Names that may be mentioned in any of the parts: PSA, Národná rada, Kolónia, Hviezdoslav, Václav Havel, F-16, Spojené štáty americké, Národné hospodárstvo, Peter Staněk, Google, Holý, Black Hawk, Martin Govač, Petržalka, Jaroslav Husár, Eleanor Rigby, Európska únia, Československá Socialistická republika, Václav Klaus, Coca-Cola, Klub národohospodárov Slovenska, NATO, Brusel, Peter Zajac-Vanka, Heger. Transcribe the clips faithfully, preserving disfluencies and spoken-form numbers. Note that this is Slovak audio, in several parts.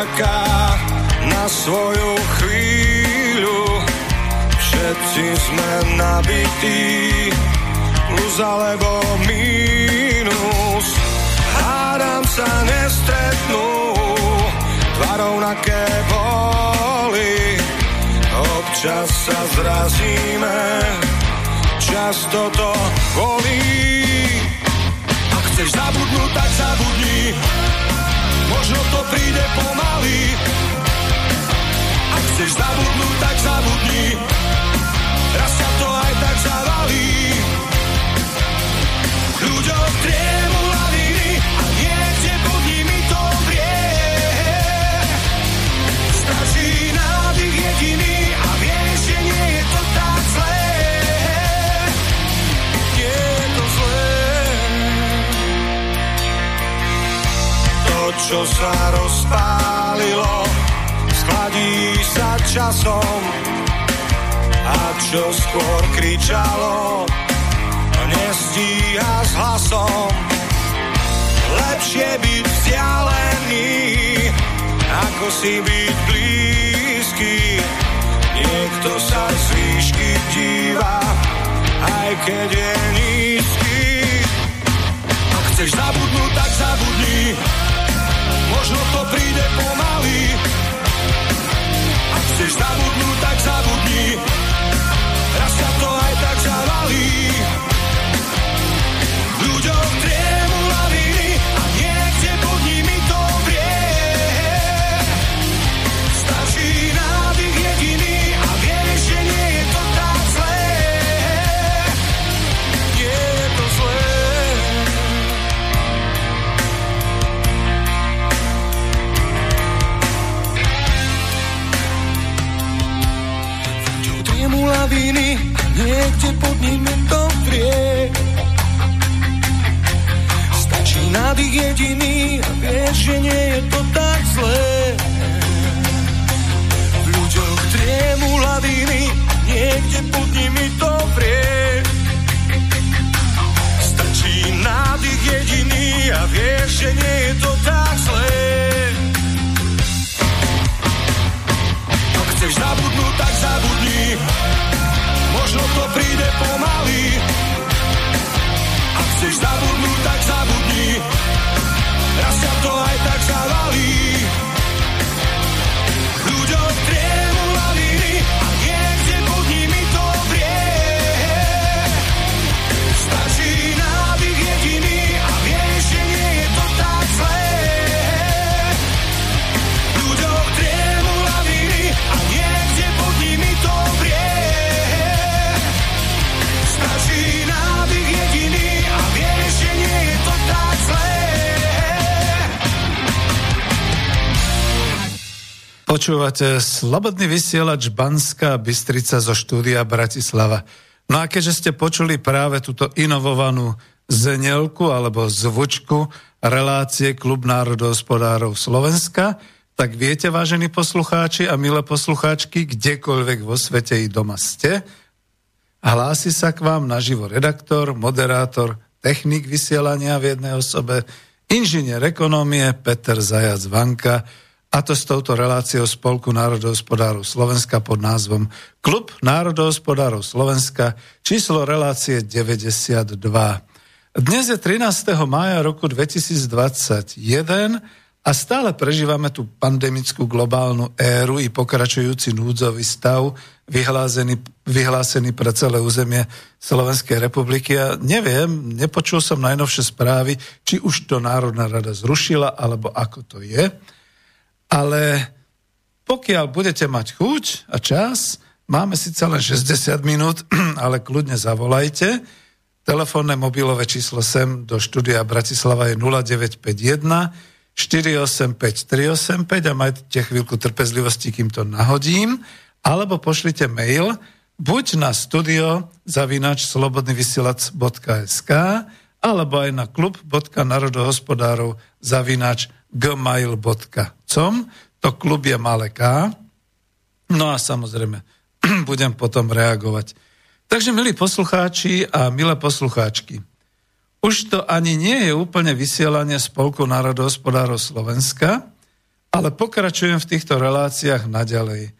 čaká na svoju chvíľu. Všetci sme nabití, plus alebo mínus. Hádam sa nestretnú dva rovnaké boli. Občas sa zrazíme, často to bolí. Ak chceš zabudnúť, tak zabudni, možno to príde pomaly. Ak chceš zabudnúť, tak zabudni, raz sa to aj tak zavalí. Ľuďom triemu laviny a niekde pod nimi to vrie. Stačí nádych jediný a vieš, že nie je to tak zlé. Nie je to zlé. To, čo sa rozpálilo, skladí sa časom. A čo skôr kričalo, nestíha s hlasom. Lepšie byť vzdialený, ako si byť blízky. Niekto sa z výšky díva, aj keď je nízky. Ak chceš zabudnúť, tak zabudni, možno to príde pomaly. Ak chceš zabudnúť, tak zabudni, raz sa to aj tak zavalí. Ľuďom triemu laviny a niekde pod nimi to vrie. Stačí nádych jediný a vieš, že nie je to tak zlé. Nie je to zlé. Ľuďom triemu laviny a niekde pod nimi to vrie. Nádych jediný a vieš, že nie je to tak zlé. V ľuďoch triemu laviny, niekde pod nimi to vrie. Stačí nádych jediný a vieš, že nie je to tak zlé. Ak chceš zabudnúť, tak zabudni, možno to príde pomaly. Chceš zabudnúť, tak zabudni, raz sa to aj tak zavalí. Ľuďom triemu laviny a niekde pod nimi to vrie. Stačí nádych jediný a vieš, že nie je to tak zlé. Ľuďom triemu laviny a niekde pod nimi to vrie. Stačí nádych jediný a vieš, že nie je to tak zlé. Počúvate Slobodný vysielač Banská Bystrica zo štúdia Bratislava. No a keďže ste počuli práve túto inovovanú zenielku alebo zvučku relácie Klub národohospodárov Slovenska, tak viete, vážení poslucháči a milé poslucháčky, kdekoľvek vo svete i doma ste, a hlási sa k vám naživo redaktor, moderátor, technik vysielania v jednej osobe, inžinier ekonómie Peter Zajac-Vanka, a to s touto reláciou Spolku národohospodárov Slovenska pod názvom Klub národohospodárov Slovenska, číslo relácie deväťdesiatdva. Dnes je trinásteho mája roku dvetisícdvadsaťjeden a stále prežívame tú pandemickú globálnu éru i pokračujúci núdzový stav vyhlásený, vyhlásený pre celé územie Slovenskej republiky. A neviem, nepočul som najnovšie správy, či už to Národná rada zrušila, alebo ako to je. Ale pokiaľ budete mať chuť a čas, máme síce len šesťdesiat minút, ale kľudne zavolajte. Telefónne mobilové číslo sem do štúdia Bratislava je nula deväť päť jedna štyri osem päť tri osem päť a majte chvíľku trpezlivosti, kým to nahodím, alebo pošlite mail buď na studio zavináč slobodnyvysielac bodka es ká alebo aj na klub bodka národohospodárov zavináč gmail bodka com. To klub je malé K. No a samozrejme, budem potom reagovať. Takže milí poslucháči a milé poslucháčky, už to ani nie je úplne vysielanie Spolku národohospodárov Slovenska, Ale pokračujem v týchto reláciách naďalej.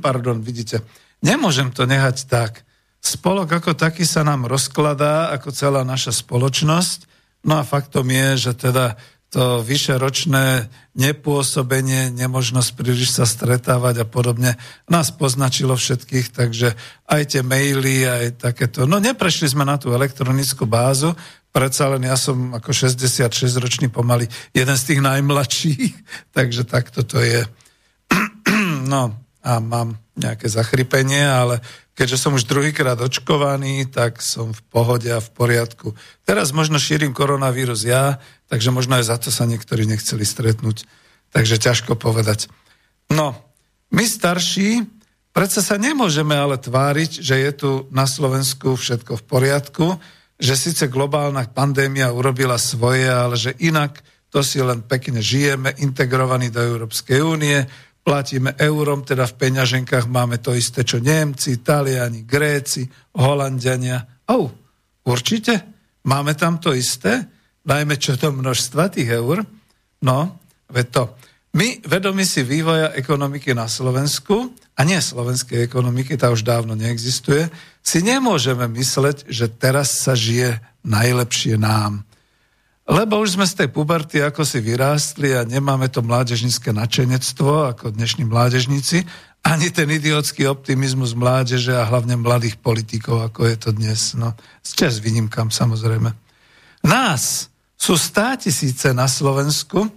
Pardon, vidíte. Nemôžem to nehať tak. Spolok ako taký sa nám rozkladá, ako celá naša spoločnosť. No a faktom je, že teda to vyšeročné nepôsobenie, nemožnosť príliš sa stretávať a podobne nás poznačilo všetkých, takže aj tie maily, aj takéto. No neprešli sme na tú elektronickú bázu, predsa len ja som ako šesťdesiatšesťročný pomaly jeden z tých najmladších, takže takto to je. No a mám nejaké zachrypenie, ale keďže som už druhýkrát očkovaný, tak som v pohode a v poriadku. Teraz možno šírim koronavírus ja, takže možno aj za to sa niektorí nechceli stretnúť, takže ťažko povedať. No, my starší, predsa sa nemôžeme ale tváriť, že je tu na Slovensku všetko v poriadku, že síce globálna pandémia urobila svoje, ale že inak to si len pekne žijeme, integrovaní do Európskej únie, platíme eurom, teda v peňaženkách máme to isté, čo Nemci, Taliani, Gréci, Holandiania. Au, určite? Máme tam to isté? Dajme čo to množstva tých eur? No, veď to. My, vedomi si vývoja ekonomiky na Slovensku, a nie slovenskej ekonomiky, tá už dávno neexistuje, si nemôžeme mysleť, že teraz sa žije najlepšie nám. Lebo už sme z tej puberty ako si vyrástli a nemáme to mládežnícke nadšenectvo, ako dnešní mládežníci, ani ten idiotský optimizmus mládeže a hlavne mladých politikov, ako je to dnes. No, s čas výnimkám samozrejme. Nás sú státisíce na Slovensku,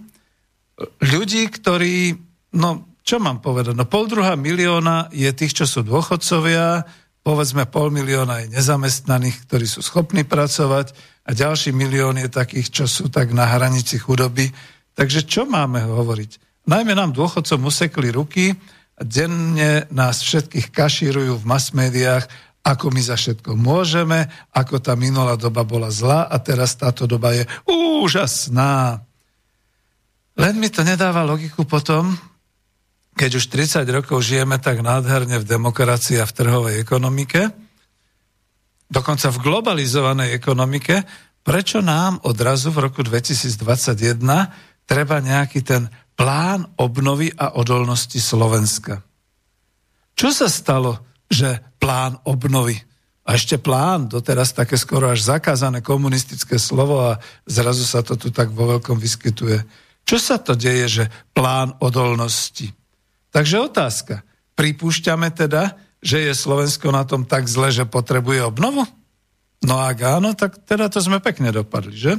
ľudí, ktorí, no čo mám povedať, no pol druhá milióna je tých, čo sú dôchodcovia, povedzme pol milióna je nezamestnaných, ktorí sú schopní pracovať a ďalší milión je takých, čo sú tak na hranici chudoby. Takže čo máme hovoriť? Najmä nám dôchodcom usekli ruky a denne nás všetkých kašírujú v masmédiách, ako my za všetko môžeme, ako tá minulá doba bola zlá a teraz táto doba je úžasná. Len mi to nedáva logiku potom, keď už tridsať rokov žijeme tak nádherne v demokracii a v trhovej ekonomike, dokonca v globalizovanej ekonomike, prečo nám odrazu v roku dvetisícdvadsaťjeden treba nejaký ten plán obnovy a odolnosti Slovenska? Čo sa stalo, že plán obnovy? A ešte plán, doteraz také skoro až zakázané komunistické slovo a zrazu sa to tu tak vo veľkom vyskytuje. Čo sa to deje, že plán odolnosti? Takže otázka. Pripúšťame teda, že je Slovensko na tom tak zle, že potrebuje obnovu? No a áno, tak teda to sme pekne dopadli, že?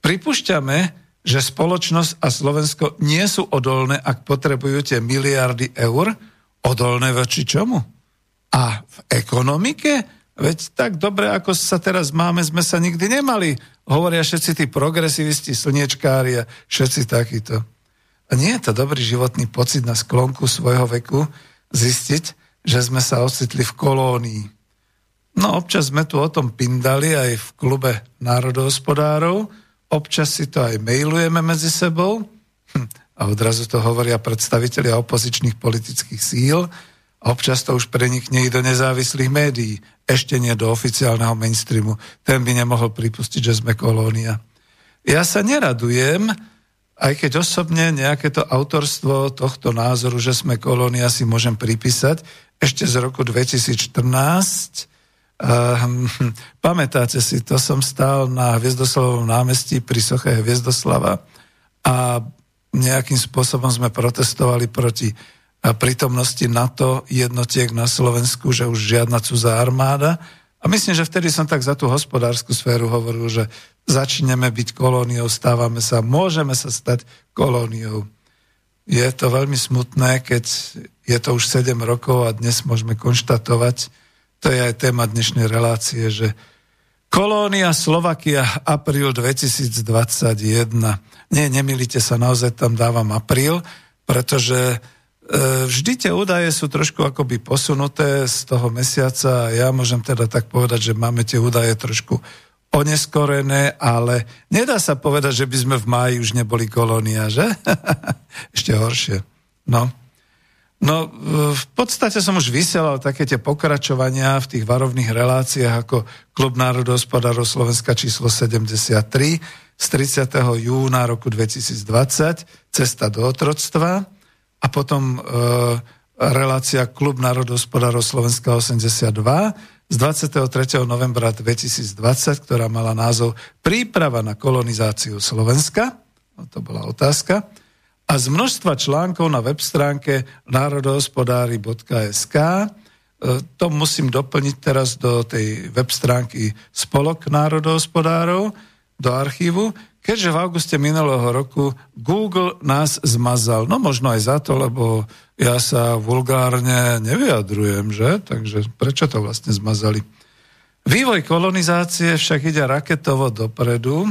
Pripúšťame, že spoločnosť a Slovensko nie sú odolné, ak potrebujú tie miliardy eur? Odolné voči čomu? A v ekonomike? Veď tak dobre, ako sa teraz máme, sme sa nikdy nemali, hovoria všetci tí progresivisti, slniečkári a všetci takýto. A nie je to dobrý životný pocit na sklonku svojho veku zistiť, že sme sa ocitli v kolónii. No občas sme tu o tom pindali aj v klube národohospodárov, občas si to aj mailujeme medzi sebou hm. a odrazu to hovoria predstavitelia opozičných politických síl, a občas to už prenikne i do nezávislých médií, ešte nie do oficiálneho mainstreamu. Ten by nemohol pripustiť, že sme kolónia. Ja sa neradujem, aj keď osobne nejaké to autorstvo tohto názoru, že sme kolónia, si môžem pripísať, ešte z roku dvetisícštrnásť. Uh, pamätáte si, to som stál na Hviezdoslavovom námestí pri soche Hviezdoslava a nejakým spôsobom sme protestovali proti a prítomnosti NATO jednotiek na Slovensku, že už žiadna cudzá armáda. A myslím, že vtedy som tak za tú hospodárskú sféru hovoril, že začneme byť kolóniou, stávame sa, môžeme sa stať kolóniou. Je to veľmi smutné, keď je to už sedem rokov a dnes môžeme konštatovať, to je aj téma dnešnej relácie, že kolónia Slovakia, apríl dvetisícdvadsaťjeden. Nie, nemýlite sa, naozaj tam dávam apríl, pretože vždy tie údaje sú trošku akoby posunuté z toho mesiaca a ja môžem teda tak povedať, že máme tie údaje trošku oneskorené, ale nedá sa povedať, že by sme v máji už neboli kolónia, že? Ešte horšie. No. No, v podstate som už vysielal také tie pokračovania v tých varovných reláciách ako Klub národohospodárov Slovenska číslo sedemdesiattri z tridsiateho júna roku dvetisícdvadsať, Cesta do otroctva, a potom e, relácia Klub národohospodárov Slovenska osemdesiatdva z dvadsiateho tretieho novembra dvetisícdvadsať, ktorá mala názov Príprava na kolonizáciu Slovenska. No, to bola otázka. A z množstva článkov na web stránke národohospodári bodka es ká. To musím doplniť teraz do tej web stránky Spolok národohospodárov, do archívu, keďže v auguste minulého roku Google nás zmazal. No možno aj za to, lebo ja sa vulgárne nevyjadrujem, že? Takže prečo to vlastne zmazali? Vývoj kolonizácie však ide raketovo dopredu.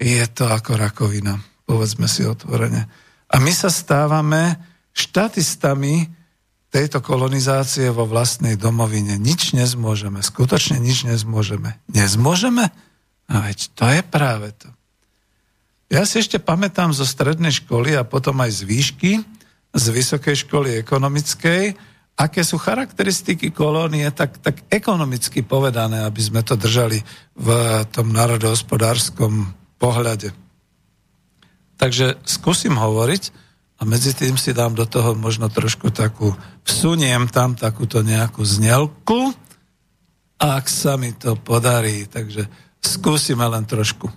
Je to ako rakovina, povedzme si otvorene. A my sa stávame štatistami tejto kolonizácie vo vlastnej domovine. Nič nezmôžeme, skutočne nič nezmôžeme. Nezmôžeme? A veď to je práve to. Ja si ešte pamätám zo strednej školy a potom aj z výšky, z vysokej školy ekonomickej, aké sú charakteristiky kolónie, tak, tak ekonomicky povedané, aby sme to držali v tom národohospodárskom pohľade. Takže skúsim hovoriť a medzi tým si dám do toho možno trošku takú, vsuniem tam takúto nejakú znielku, ak sa mi to podarí. Takže skúsime len trošku.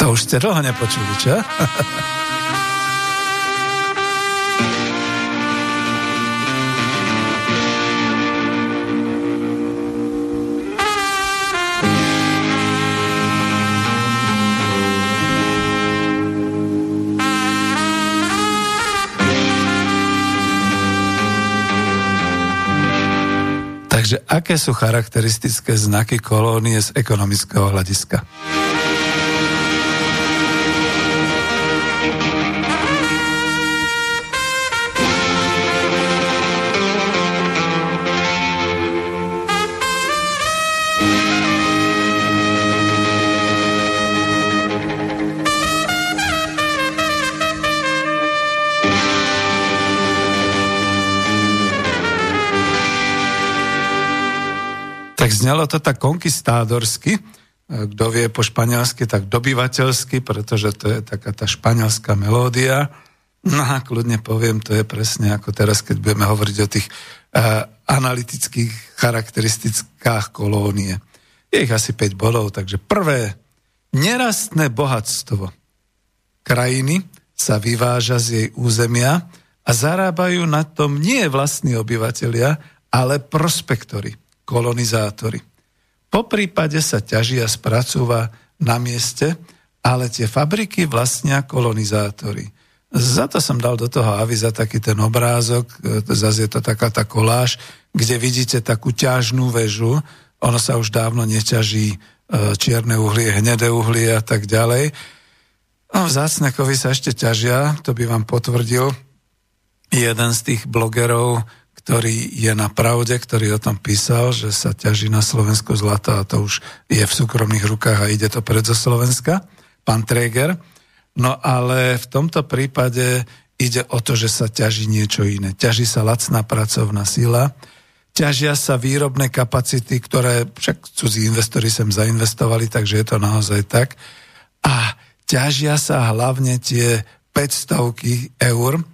To už ste dlho nepočuli, čo? Takže aké sú charakteristické znaky kolónie z ekonomického hľadiska? Znelo to tak konkistádorsky, kto vie po španielsky, tak dobyvateľsky, pretože to je taká tá španielská melódia. No a kľudne poviem, to je presne ako teraz, keď budeme hovoriť o tých uh, analytických charakteristikách kolónie. Je ich asi päť bodov, takže prvé, nerastné bohatstvo krajiny sa vyváža z jej územia a zarábajú na tom nie vlastní obyvatelia, ale prospektori, kolonizátori. Po prípade sa ťaží a spracúva na mieste, ale tie fabriky vlastnia kolonizátori. Za to som dal do toho aviza taký ten obrázok, zase je to taká tá koláž, kde vidíte takú ťažnú väžu, ono sa už dávno neťaží čierne uhlie, hnedé uhlie a tak ďalej. No, vzácne kovy sa ešte ťažia, to by vám potvrdil jeden z tých blogerov, ktorý je na Pravde, ktorý o tom písal, že sa ťaží na Slovensku zlato a to už je v súkromných rukách a ide to preč zo Slovenska, pán Tréger. No ale v tomto prípade ide o to, že sa ťaží niečo iné. Ťaží sa lacná pracovná sila, ťažia sa výrobné kapacity, ktoré však cudzí investori sem zainvestovali, takže je to naozaj tak. A ťažia sa hlavne tie päťstovky eur.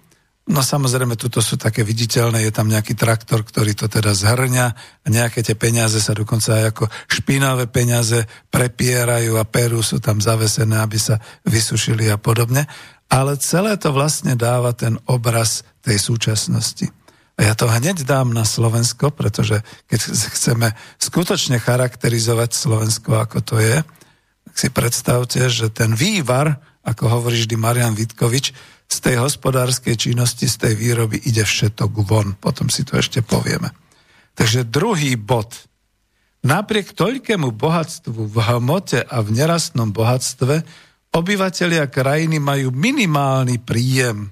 No samozrejme, tuto sú také viditeľné, je tam nejaký traktor, ktorý to teda zhrňa a nejaké tie peniaze sa dokonca aj ako špinavé peniaze prepierajú a perú, sú tam zavesené, aby sa vysušili a podobne. Ale celé to vlastne dáva ten obraz tej súčasnosti. A ja to hneď dám na Slovensko, pretože keď chceme skutočne charakterizovať Slovensko, ako to je, tak si predstavte, že ten vývar, ako hovorí vždy Marián Vítkovič, z tej hospodárskej činnosti, z tej výroby ide všetok von. Potom si to ešte povieme. Takže druhý bod. Napriek toľkému bohatstvu v hmote a v nerastnom bohatstve obyvatelia krajiny majú minimálny príjem.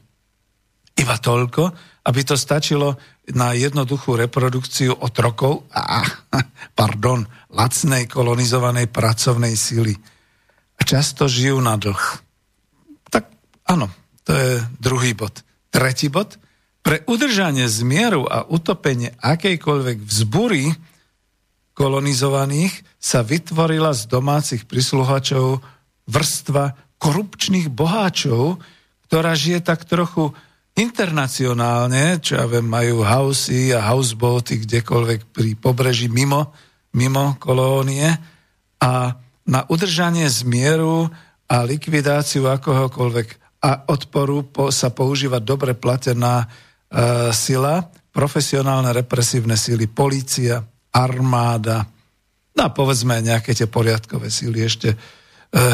Iba toľko, aby to stačilo na jednoduchú reprodukciu otrokov a, pardon, lacnej kolonizovanej pracovnej sily. A často žijú na dlh. Áno, to je druhý bod. Tretí bod. Pre udržanie zmieru a utopenie akejkoľvek vzbúry kolonizovaných sa vytvorila z domácich prisluhačov vrstva korupčných boháčov, ktorá žije tak trochu internacionálne, čo ja viem, majú housey a houseboaty kdekoľvek pri pobreží mimo, mimo kolónie a na udržanie zmieru a likvidáciu akohokoľvek a odporu po, sa používa dobre platená e, sila, profesionálne represívne sily, polícia, armáda, no a povedzme nejaké tie poriadkové sily ešte. E,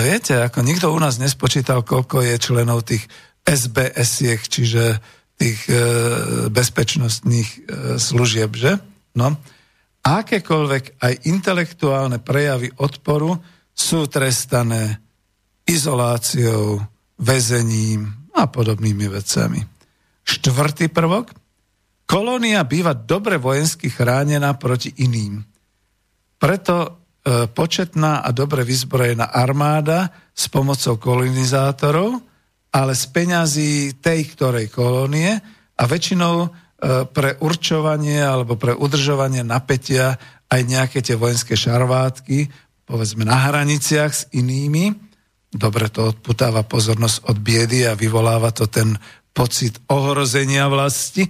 viete, ako nikto u nás nespočítal, koľko je členov tých es bé esiek, čiže tých e, bezpečnostných e, služieb, že? No. Akékoľvek aj intelektuálne prejavy odporu sú trestané izoláciou, väzením a podobnými vecami. Štvrtý prvok. Kolónia býva dobre vojensky chránená proti iným. Preto e, početná a dobre vyzbrojená armáda s pomocou kolonizátorov, ale z peňazí tej ktorej kolónie a väčšinou pre určovanie alebo pre udržovanie napätia aj nejaké tie vojenské šarvátky, povedzme na hraniciach s inými. Dobre, to odputáva pozornosť od biedy a vyvoláva to ten pocit ohrozenia vlasti.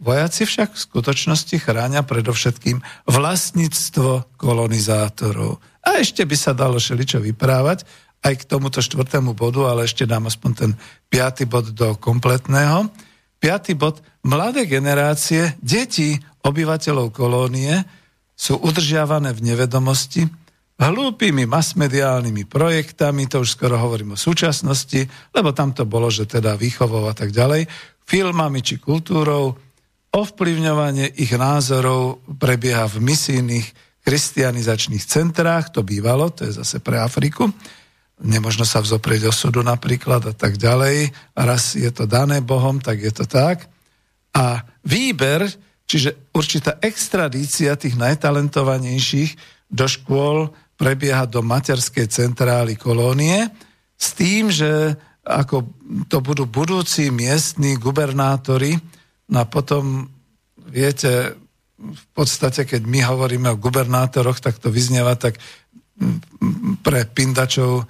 Vojaci však v skutočnosti chránia predovšetkým vlastníctvo kolonizátorov. A ešte by sa dalo šeličo vyprávať aj k tomuto štvrtému bodu, ale ešte dám aspoň ten piaty bod do kompletného. Piatý bod. Mladé generácie, deti obyvateľov kolónie sú udržiavané v nevedomosti hlúpými masmediálnymi projektami, to už skoro hovorím o súčasnosti, lebo tam to bolo, že teda výchovou a tak ďalej, filmami či kultúrou. Ovplyvňovanie ich názorov prebieha v misijných kristianizačných centrách, to bývalo, to je zase pre Afriku. Nemožno sa vzoprieť osudu napríklad a tak ďalej. Raz je to dané Bohom, tak je to tak. A výber, čiže určitá extradícia tých najtalentovanejších do škôl prebieha do materskej centrály kolónie s tým, že ako to budú budúci miestni gubernátori. No a potom, viete, v podstate, keď my hovoríme o gubernátoroch, tak to vyznieva tak pre pindačov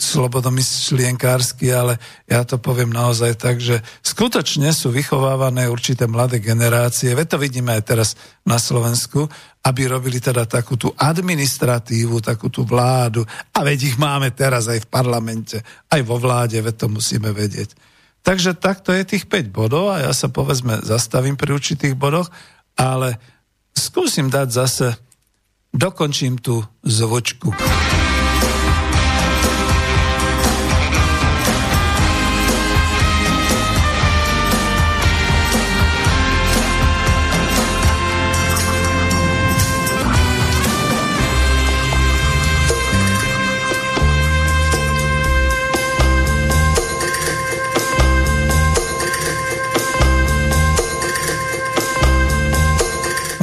slobodomyslienkárský, ale ja to poviem naozaj tak, že skutočne sú vychovávané určité mladé generácie, veď to vidíme aj teraz na Slovensku, aby robili teda takú tú administratívu, takú tú vládu, a veď ich máme teraz aj v parlamente, aj vo vláde, veď to musíme vedieť. Takže takto je tých päť bodov a ja sa povedzme zastavím pri určitých bodoch, ale skúsim dať zase, dokončím tú zvočku.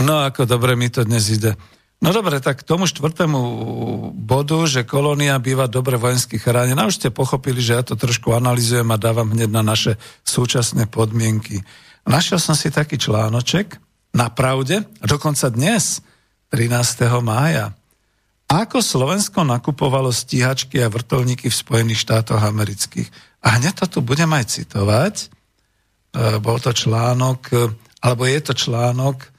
No ako dobre mi to dnes ide. No dobre, tak k tomu štvrtému bodu, že kolónia býva dobre vojensky chránená. Už ste pochopili, že ja to trošku analyzujem a dávam hneď na naše súčasné podmienky. Našiel som si taký článoček, napravde, dokonca dnes, trinásteho mája. Ako Slovensko nakupovalo stíhačky a vrtuľníky v Spojených štátoch amerických. A hneď to tu budem aj citovať. Bol to článok, alebo je to článok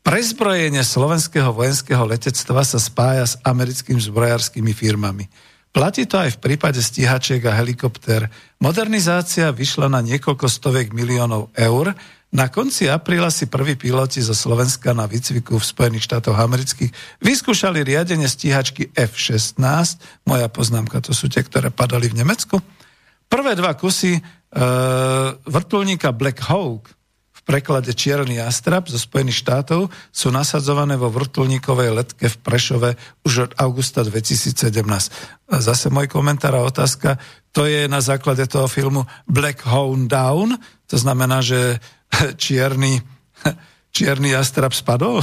Prezbrojenie slovenského vojenského letectva sa spája s americkými zbrojárskymi firmami. Platí to aj v prípade stíhačiek a helikoptér. Modernizácia vyšla na niekoľko stoviek miliónov eur. Na konci apríla si prví piloti zo Slovenska na výcviku v Spojených štátoch amerických vyskúšali riadenie stíhačky ef šestnásť. Moja poznámka, to sú tie, ktoré padali v Nemecku. Prvé dva kusy e, vrtuľníka Black Hawk, v preklade Čierny jastrab, zo Spojených štátov, sú nasadzované vo vrtuľníkovej letke v Prešove už od augusta dvetisícsedemnásť. Zase môj komentár a otázka, to je na základe toho filmu Black Hawk Down, to znamená, že čierny, čierny jastrab spadol.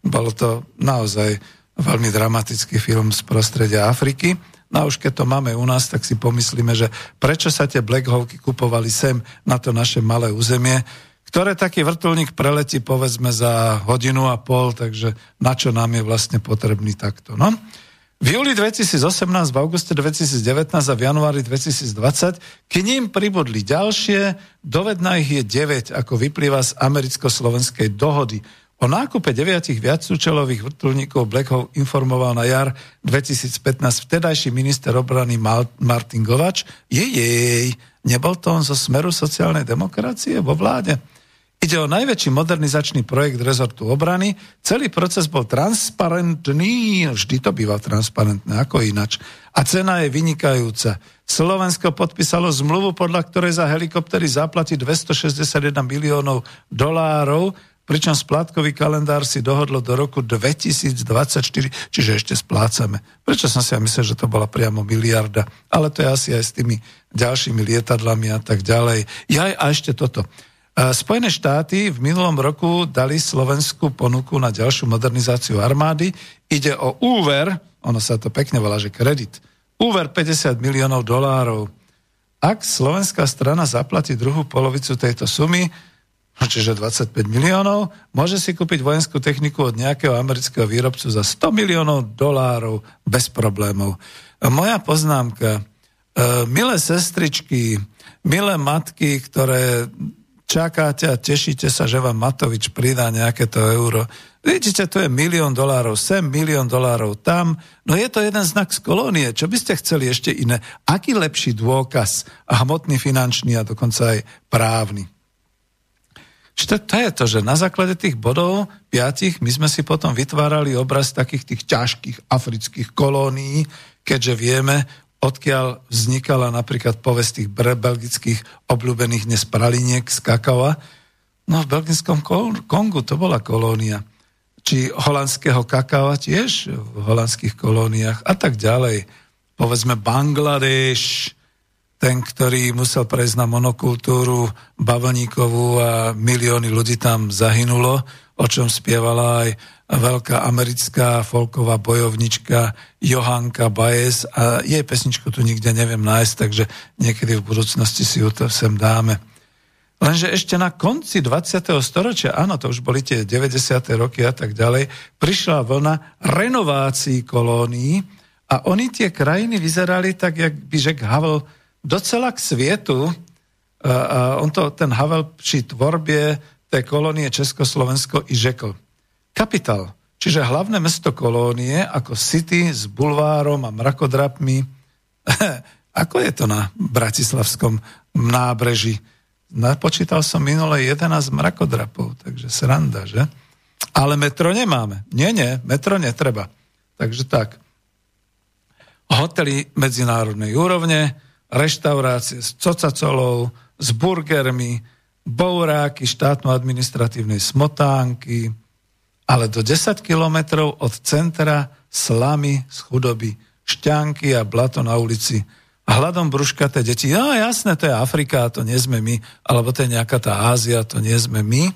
Bolo to naozaj veľmi dramatický film z prostredia Afriky. No a už keď to máme u nás, tak si pomyslíme, že prečo sa tie Black Hawky kupovali sem na to naše malé územie, ktoré taký vrtuľník preletí povedzme za hodinu a pol, takže na čo nám je vlastne potrebný takto. No? V júli dvetisícosemnásť, v auguste dvetisícdevätnásť a v januári dvetisícdvadsať k ním pribudli ďalšie, dovedná ich je deväť, ako vyplýva z americko-slovenskej dohody. O nákupe deviatich viacúčelových vrtuľníkov Black Hawk informoval na jar dvetisícpätnásť vtedajší minister obrany Martin Govač. Jej, nebol to on zo Smeru sociálnej demokracie vo vláde? Ide o najväčší modernizačný projekt rezortu obrany. Celý proces bol transparentný, vždy to býva transparentné, ako inač. A cena je vynikajúca. Slovensko podpísalo zmluvu, podľa ktorej za helikoptery zaplatí dvestošesťdesiatjeden miliónov dolárov, pričom splátkový kalendár si dohodlo do roku dvetisícdvadsaťštyri, čiže ešte splácame. Prečo som si ja myslel, že to bola priamo miliarda? Ale to je asi aj s tými ďalšími lietadlami a tak ďalej. Ja a ešte toto. Spojené štáty v minulom roku dali Slovensku ponuku na ďalšiu modernizáciu armády. Ide o úver, ono sa to pekne volá, že kredit, úver päťdesiat miliónov dolárov. Ak slovenská strana zaplatí druhú polovicu tejto sumy, čiže dvadsaťpäť miliónov, môže si kúpiť vojenskú techniku od nejakého amerického výrobcu za sto miliónov dolárov bez problémov. Moja poznámka, milé sestričky, milé matky, ktoré čakáte a tešíte sa, že vám Matovič pridá nejaké to euro. Vidíte, tu je milión dolárov sem, milión dolárov tam. No je to jeden znak z kolónie. Čo by ste chceli ešte iné? Aký lepší dôkaz? A hmotný, finančný a dokonca aj právny. Čiže to je to, že na základe tých bodov piatich my sme si potom vytvárali obraz takých tých ťažkých afrických kolónií, keďže vieme, odkiaľ vznikala napríklad povesť tých belgických obľúbených dnes praliniek z kakava. No v belgickom Kongu to bola kolónia. Či holandského kakava tiež v holandských kolóniách a tak ďalej. Povedzme Bangladeš, ten, ktorý musel prejsť na monokultúru bavlníkovú a milióny ľudí tam zahynulo, o čom spievala aj veľká americká folková bojovnička Johanka Báez a jej pesničku tu nikde neviem nájsť, takže niekedy v budúcnosti si ju to sem dáme. Lenže ešte na konci dvadsiateho storočia, áno, to už boli tie deväťdesiate roky a tak ďalej, prišla vlna renovácií kolónií a oni tie krajiny vyzerali tak, jak by Jack Havel docela k svietu. A on to, ten Havel pri tvorbie tej kolónie Československo i žekl. Kapitál, čiže hlavné mesto kolónie ako city s bulvárom a mrakodrapmi. Ako je to na bratislavskom nábreží? Napočítal som minule jedenásť mrakodrapov, takže sranda, že? Ale metro nemáme. Nie, nie, metro netreba. Takže tak. Hotely medzinárodnej úrovne, reštaurácie s cocacolou, s burgermi, bouráky, štátno-administratívnej smotánky, ale do desať kilometrov od centra slamy z chudoby, šťanky a blato na ulici. A hladom brúškaté deti, no jasné, to je Afrika, to nie sme my, alebo to je nejaká tá Ázia, to nie sme my.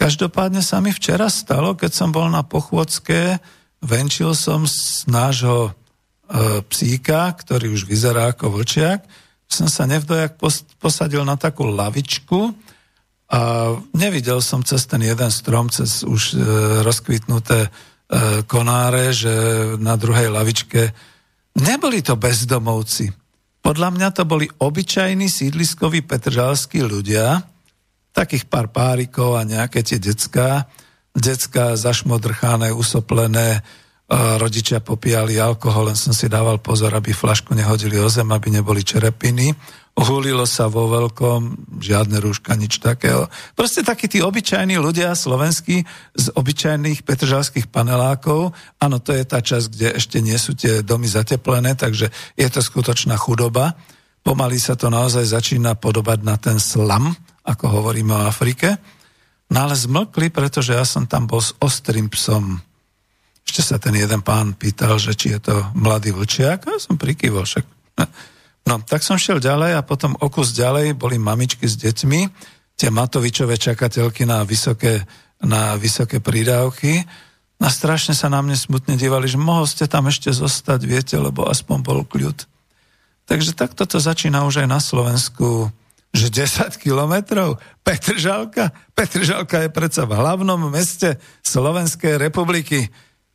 Každopádne sa mi včera stalo, keď som bol na pochôdzke, venčil som z nášho psíka, ktorý už vyzerá ako vlčiak, som sa nevdojak posadil na takú lavičku a nevidel som cez ten jeden strom, cez už rozkvitnuté konáre, že na druhej lavičke neboli to bezdomovci. Podľa mňa to boli obyčajní sídliskoví petržalskí ľudia, takých pár párikov a nejaké tie decká, decká zašmodrchané, usoplené, rodičia popíjali alkohol, len som si dával pozor, aby flašku nehodili o zem, aby neboli čerepiny. Hulilo sa vo veľkom, žiadne rúška, nič takého. Proste takí tí obyčajní ľudia slovenskí z obyčajných petržalských panelákov. Áno, to je tá časť, kde ešte nie sú tie domy zateplené, takže je to skutočná chudoba. Pomaly sa to naozaj začína podobať na ten slam, ako hovoríme o Afrike. No ale zmlkli, pretože ja som tam bol s ostrým psom. Ešte sa ten jeden pán pýtal, že či je to mladý vlčiak. Ja som prikývol však. No, tak som šiel ďalej a potom o kus ďalej boli mamičky s deťmi, tie Matovičové čakateľky na vysoké, na vysoké prídavky. A strašne sa na mne smutne dívali, že mohol ste tam ešte zostať, viete, lebo aspoň bol kľud. Takže takto to začína už aj na Slovensku, že desať kilometrov, Petržalka, Petržalka je predsa v hlavnom meste Slovenskej republiky,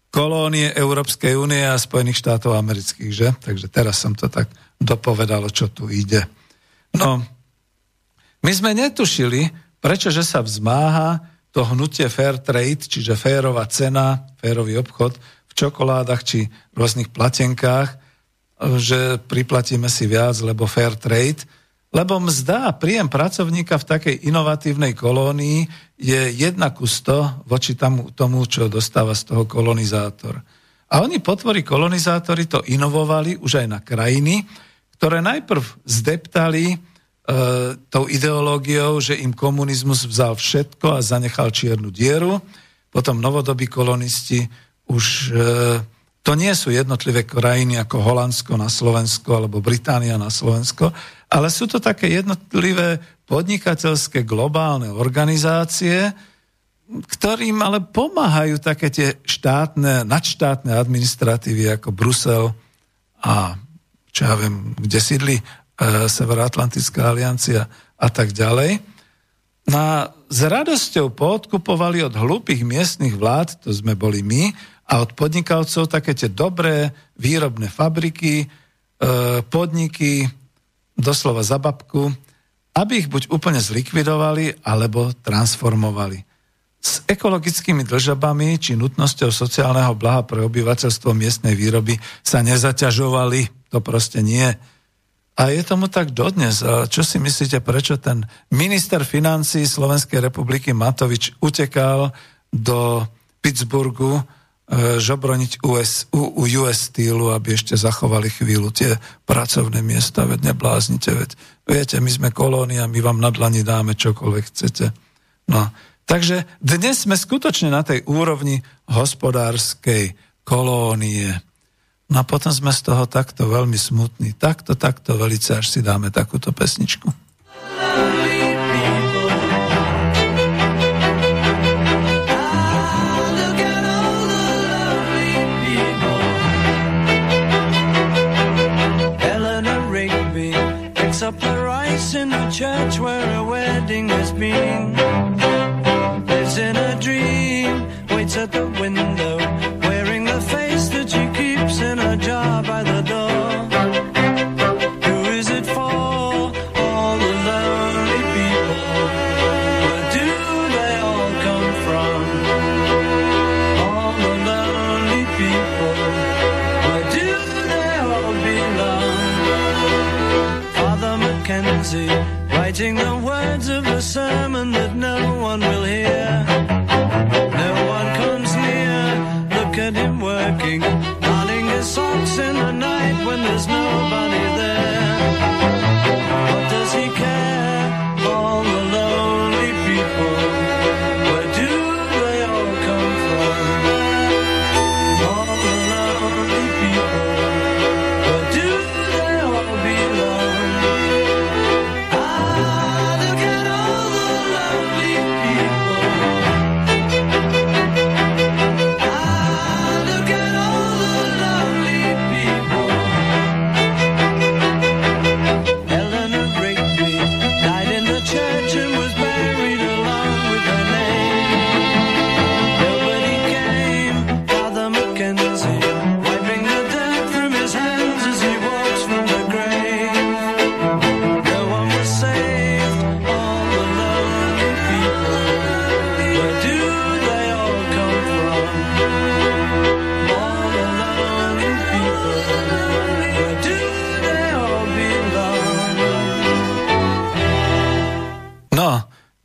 kolónie Európskej únie a Spojených štátov amerických, že? Takže teraz som to tak dopovedal, čo tu ide. No, my sme netušili, prečo, že sa vzmáha to hnutie fair trade, čiže fairová cena, fairový obchod v čokoládach či rôznych platenkách, že priplatíme si viac, lebo fair trade, lebo mzda, príjem pracovníka v takej inovatívnej kolónii je jedna ku sto voči tomu, čo dostáva z toho kolonizátor. A oni potvori kolonizátori to inovovali už aj na krajiny, ktoré najprv zdeptali tou ideológiou, že im komunizmus vzal všetko a zanechal čiernu dieru. Potom novodobí kolonisti už to nie sú jednotlivé krajiny ako Holandsko na Slovensko alebo Británia na Slovensko, ale sú to také jednotlivé podnikateľské globálne organizácie, ktorým ale pomáhajú také tie štátne, nadštátne administratívy ako Brusel a čo ja viem, kde sídli Severoatlantická aliancia a tak ďalej. A s radosťou podkupovali od hlúpých miestnych vlád, to sme boli my, a od podnikavcov také tie dobré výrobné fabriky, podniky, doslova za babku, aby ich buď úplne zlikvidovali, alebo transformovali. S ekologickými dlžobami či nutnosťou sociálneho blaha pre obyvateľstvo miestnej výroby sa nezaťažovali. To proste nie. A je tomu tak dodnes. A čo si myslíte, prečo ten minister financií Slovenskej republiky Matovič utekal do Pittsburghu e, žobroniť U S, u, u U S Steelu, aby ešte zachovali chvíľu tie pracovné miesta? Veď nebláznite, veď viete, my sme kolónia, my vám na dlani dáme čokoľvek chcete. No. Takže dnes sme skutočne na tej úrovni hospodárskej kolónie. No a potom sme z toho takto veľmi smutní. Takto, takto velice, až si dáme takúto pesničku. Eleanor Rigby picks up the rice in the church where a wedding is being. Lives in a dream, waits at the window, wearing the face that you keep in a jar by the door. Who is it for? All the lonely people. Where do they all come from? All the lonely people. Where do they all belong? Father Mackenzie, writing the words of a sermon that no one will hear. No one comes near. Look at him working, socks in the night when there's nobody there. What does he care? All the lonely people, where do they all come from? All the lonely people, where do they all belong? Ah, look at all the lonely people.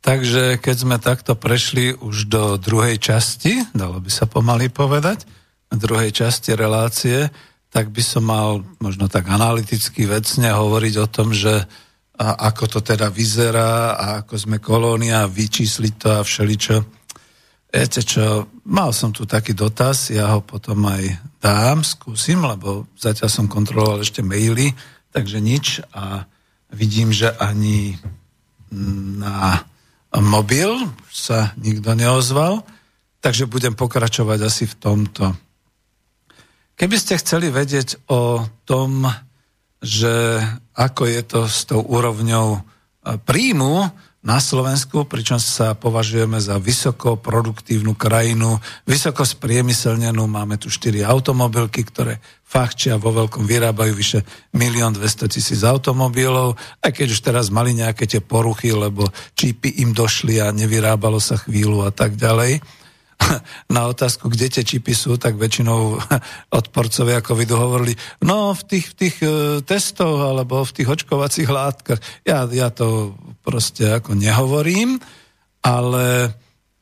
Takže keď sme takto prešli už do druhej časti, dalo by sa pomaly povedať, druhej časti relácie, tak by som mal možno tak analyticky, vecne hovoriť o tom, že a ako to teda vyzerá a ako sme kolónia, vyčísliť to a všeličo. Viete čo, mal som tu taký dotaz, ja ho potom aj dám, skúsim, lebo zatiaľ som kontroloval ešte maily, takže nič a vidím, že ani na mobil sa nikto neozval, Takže budem pokračovať asi v tomto. Keby ste chceli vedieť o tom, že ako je to s tou úrovňou príjmu na Slovensku, pričom sa považujeme za vysoko produktívnu krajinu, vysoko spriemyselnenú, máme tu štyri automobilky, ktoré fachčia vo veľkom, vyrábajú vyše milión dvesto tisíc automobilov, aj keď už teraz mali nejaké tie poruchy, lebo čípy im došli a nevyrábalo sa chvíľu a tak ďalej. Na otázku, kde tie čipy sú, tak väčšinou odporcovia covidu hovorili, no v tých, v tých testoch alebo v tých očkovacích látkach. Ja, ja to proste ako nehovorím, ale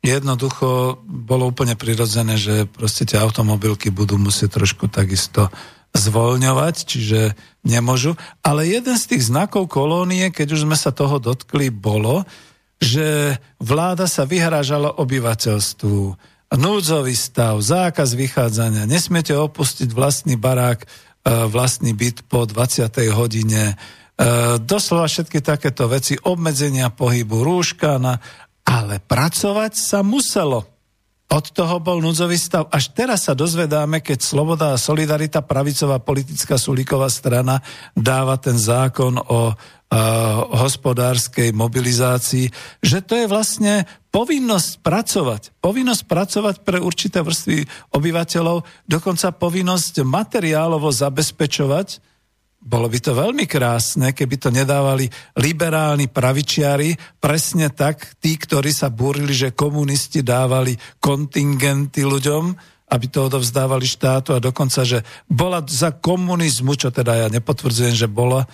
jednoducho bolo úplne prirodzené, že proste tie automobilky budú musieť trošku takisto zvoľňovať, čiže nemôžu. Ale jeden z tých znakov kolónie, keď už sme sa toho dotkli, bolo, že vláda sa vyhrážala obyvateľstvu. Núdzový stav, zákaz vychádzania, nesmiete opustiť vlastný barák, vlastný byt po dvadsiatej hodine. Doslova všetky takéto veci, obmedzenia pohybu, rúška, na... ale pracovať sa muselo. Od toho bol núdzový stav. Až teraz sa dozvedáme, keď Sloboda a Solidarita, pravicová politická Sulíková strana, dáva ten zákon o hospodárskej mobilizácii, že to je vlastne povinnosť pracovať. Povinnosť pracovať pre určité vrstvy obyvateľov, dokonca povinnosť materiálovo zabezpečovať. Bolo by to veľmi krásne, keby to nedávali liberálni pravičiari, presne tak tí, ktorí sa búrili, že komunisti dávali kontingenty ľuďom, aby to odovzdávali štátu a dokonca, že bola za komunizmu, čo teda ja nepotvrdzujem, že bola,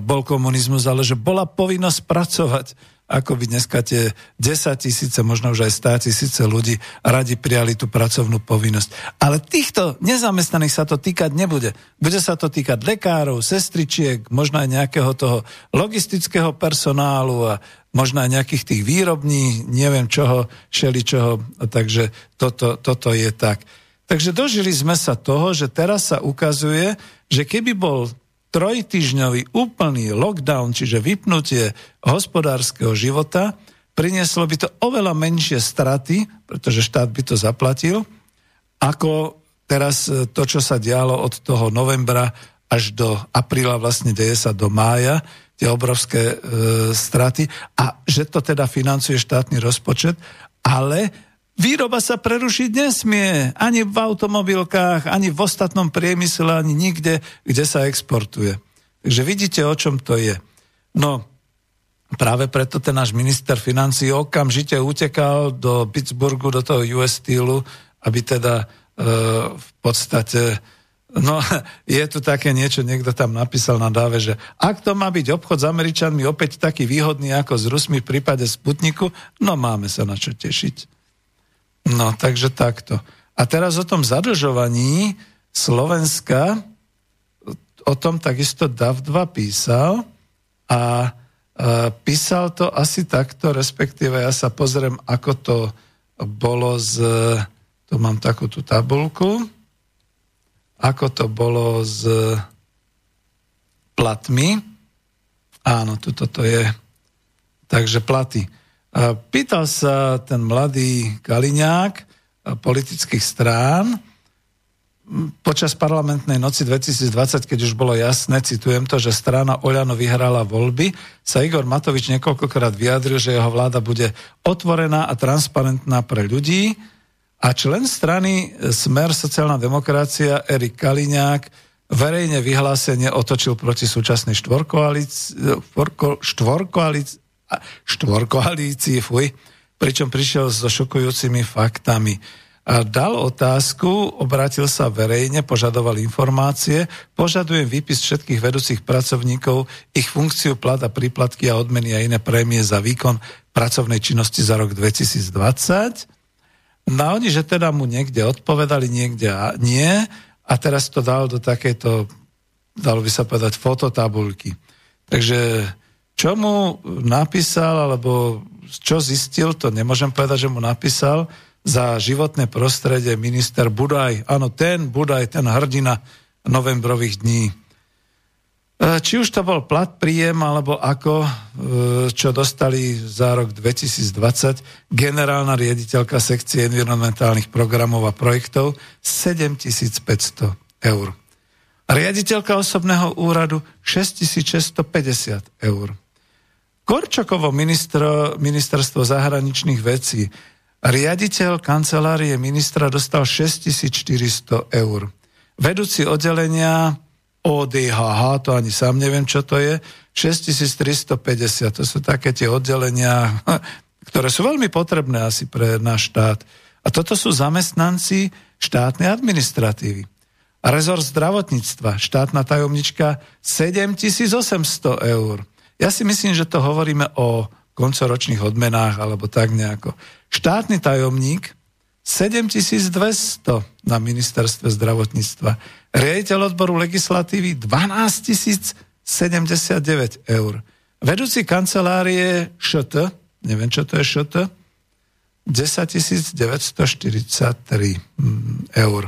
bol komunizmus, ale že bola povinnosť pracovať. Ako by dneska tie desaťtisíce, možno už aj stotisíce ľudí radi prijali tú pracovnú povinnosť. Ale týchto nezamestnaných sa to týkať nebude. Bude sa to týkať lekárov, sestričiek, možno aj nejakého toho logistického personálu a možno aj nejakých tých výrobní, neviem čoho, šeličoho. Takže toto, toto je tak. Takže dožili sme sa toho, že teraz sa ukazuje, že keby bol trojtýždňový úplný lockdown, čiže vypnutie hospodárskeho života, prinieslo by to oveľa menšie straty, pretože štát by to zaplatil, ako teraz to, čo sa dialo od toho novembra až do apríla, vlastne deje sa do mája, tie obrovské e, straty, a že to teda financuje štátny rozpočet, ale výroba sa prerušiť nesmie, ani v automobilkách, ani v ostatnom priemysle, ani nikde, kde sa exportuje. Takže vidíte, o čom to je. No, práve preto ten náš minister financií okamžite utekal do Pittsburghu, do toho ú es Steelu, aby teda e, v podstate... No, je tu také niečo, niekto tam napísal na dáve, že ak to má byť obchod s Američanmi opäť taký výhodný ako s Rusmi v prípade Sputniku, no máme sa na čo tešiť. No, takže takto. A teraz o tom zadlžovaní Slovenska, o tom takisto dé á vé dva písal a e, písal to asi takto, respektíve ja sa pozriem, ako to bolo z... Tu mám takú tú tabulku. Ako to bolo s platmi. Áno, tuto to je. Takže platy. Pýtal sa ten mladý Kaliňák politických strán počas parlamentnej noci dvetisícdvadsať, keď už bolo jasné, citujem to, že strana Oľano vyhrala voľby, sa Igor Matovič niekoľkokrát vyjadril, že jeho vláda bude otvorená a transparentná pre ľudí. A člen strany Smer sociálna demokracia Erik Kaliňák verejne vyhlásenie otočil proti súčasnej štvorkoalícii, štvorkoalícii, štvorkoalícii, fuj, pričom prišiel so šokujúcimi faktami. A dal otázku, obrátil sa verejne, požadoval informácie, požadujem výpis všetkých vedúcich pracovníkov, ich funkciu, plat a príplatky a odmeny a iné prémie za výkon pracovnej činnosti za rok dvetisícdvadsať. No oni, že teda mu niekde odpovedali, niekde a nie, a teraz to dal do takejto, dalo by sa povedať, fototabulky. Takže čo mu napísal, alebo čo zistil, to nemôžem povedať, že mu napísal za životné prostredie minister Budaj. Áno, ten Budaj, ten hrdina novembrových dní. Či už to bol plat, príjem, alebo ako, čo dostali za rok dvetisícdvadsať generálna riaditeľka sekcie environmentálnych programov a projektov sedemtisícpäťsto eur. Riaditeľka osobného úradu šesťtisícšesťstopäťdesiat eur. Korčokovo ministro, ministerstvo zahraničných vecí. Riaditeľ kancelárie ministra dostal šesťtisícštyristo eur. Vedúci oddelenia ó dé há há, to ani sám neviem, čo to je, šesťtisíctristopäťdesiat, to sú také tie oddelenia, ktoré sú veľmi potrebné asi pre náš štát. A toto sú zamestnanci štátnej administratívy. A rezort zdravotníctva, štátna tajomnička, sedemtisícosemsto eur. Ja si myslím, že to hovoríme o koncoročných odmenách, alebo tak nejako. Štátny tajomník, sedemtisícdvesto na ministerstve zdravotníctva. Riaditeľ odboru legislatívy dvanásťtisícsedemdesiatdeväť eur. Vedúci kancelárie ŠT, neviem čo to je ŠT, desaťtisícdeväťstoštyridsaťtri eur.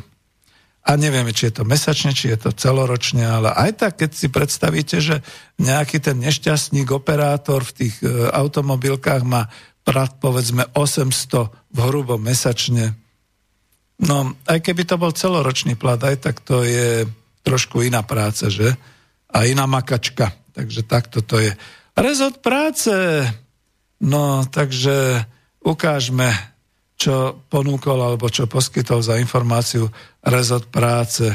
A nevieme, či je to mesačne, či je to celoročne, ale aj tak, keď si predstavíte, že nejaký ten nešťastník operátor v tých e, automobilkách má prat, povedzme, osemsto v hrubo mesačne. No, aj keby to bol celoročný plat, aj tak to je trošku iná práca, že? A iná makačka. Takže takto to je. Rezort práce. No, takže ukážme, čo ponúkol alebo čo poskytol za informáciu rezort práce. E,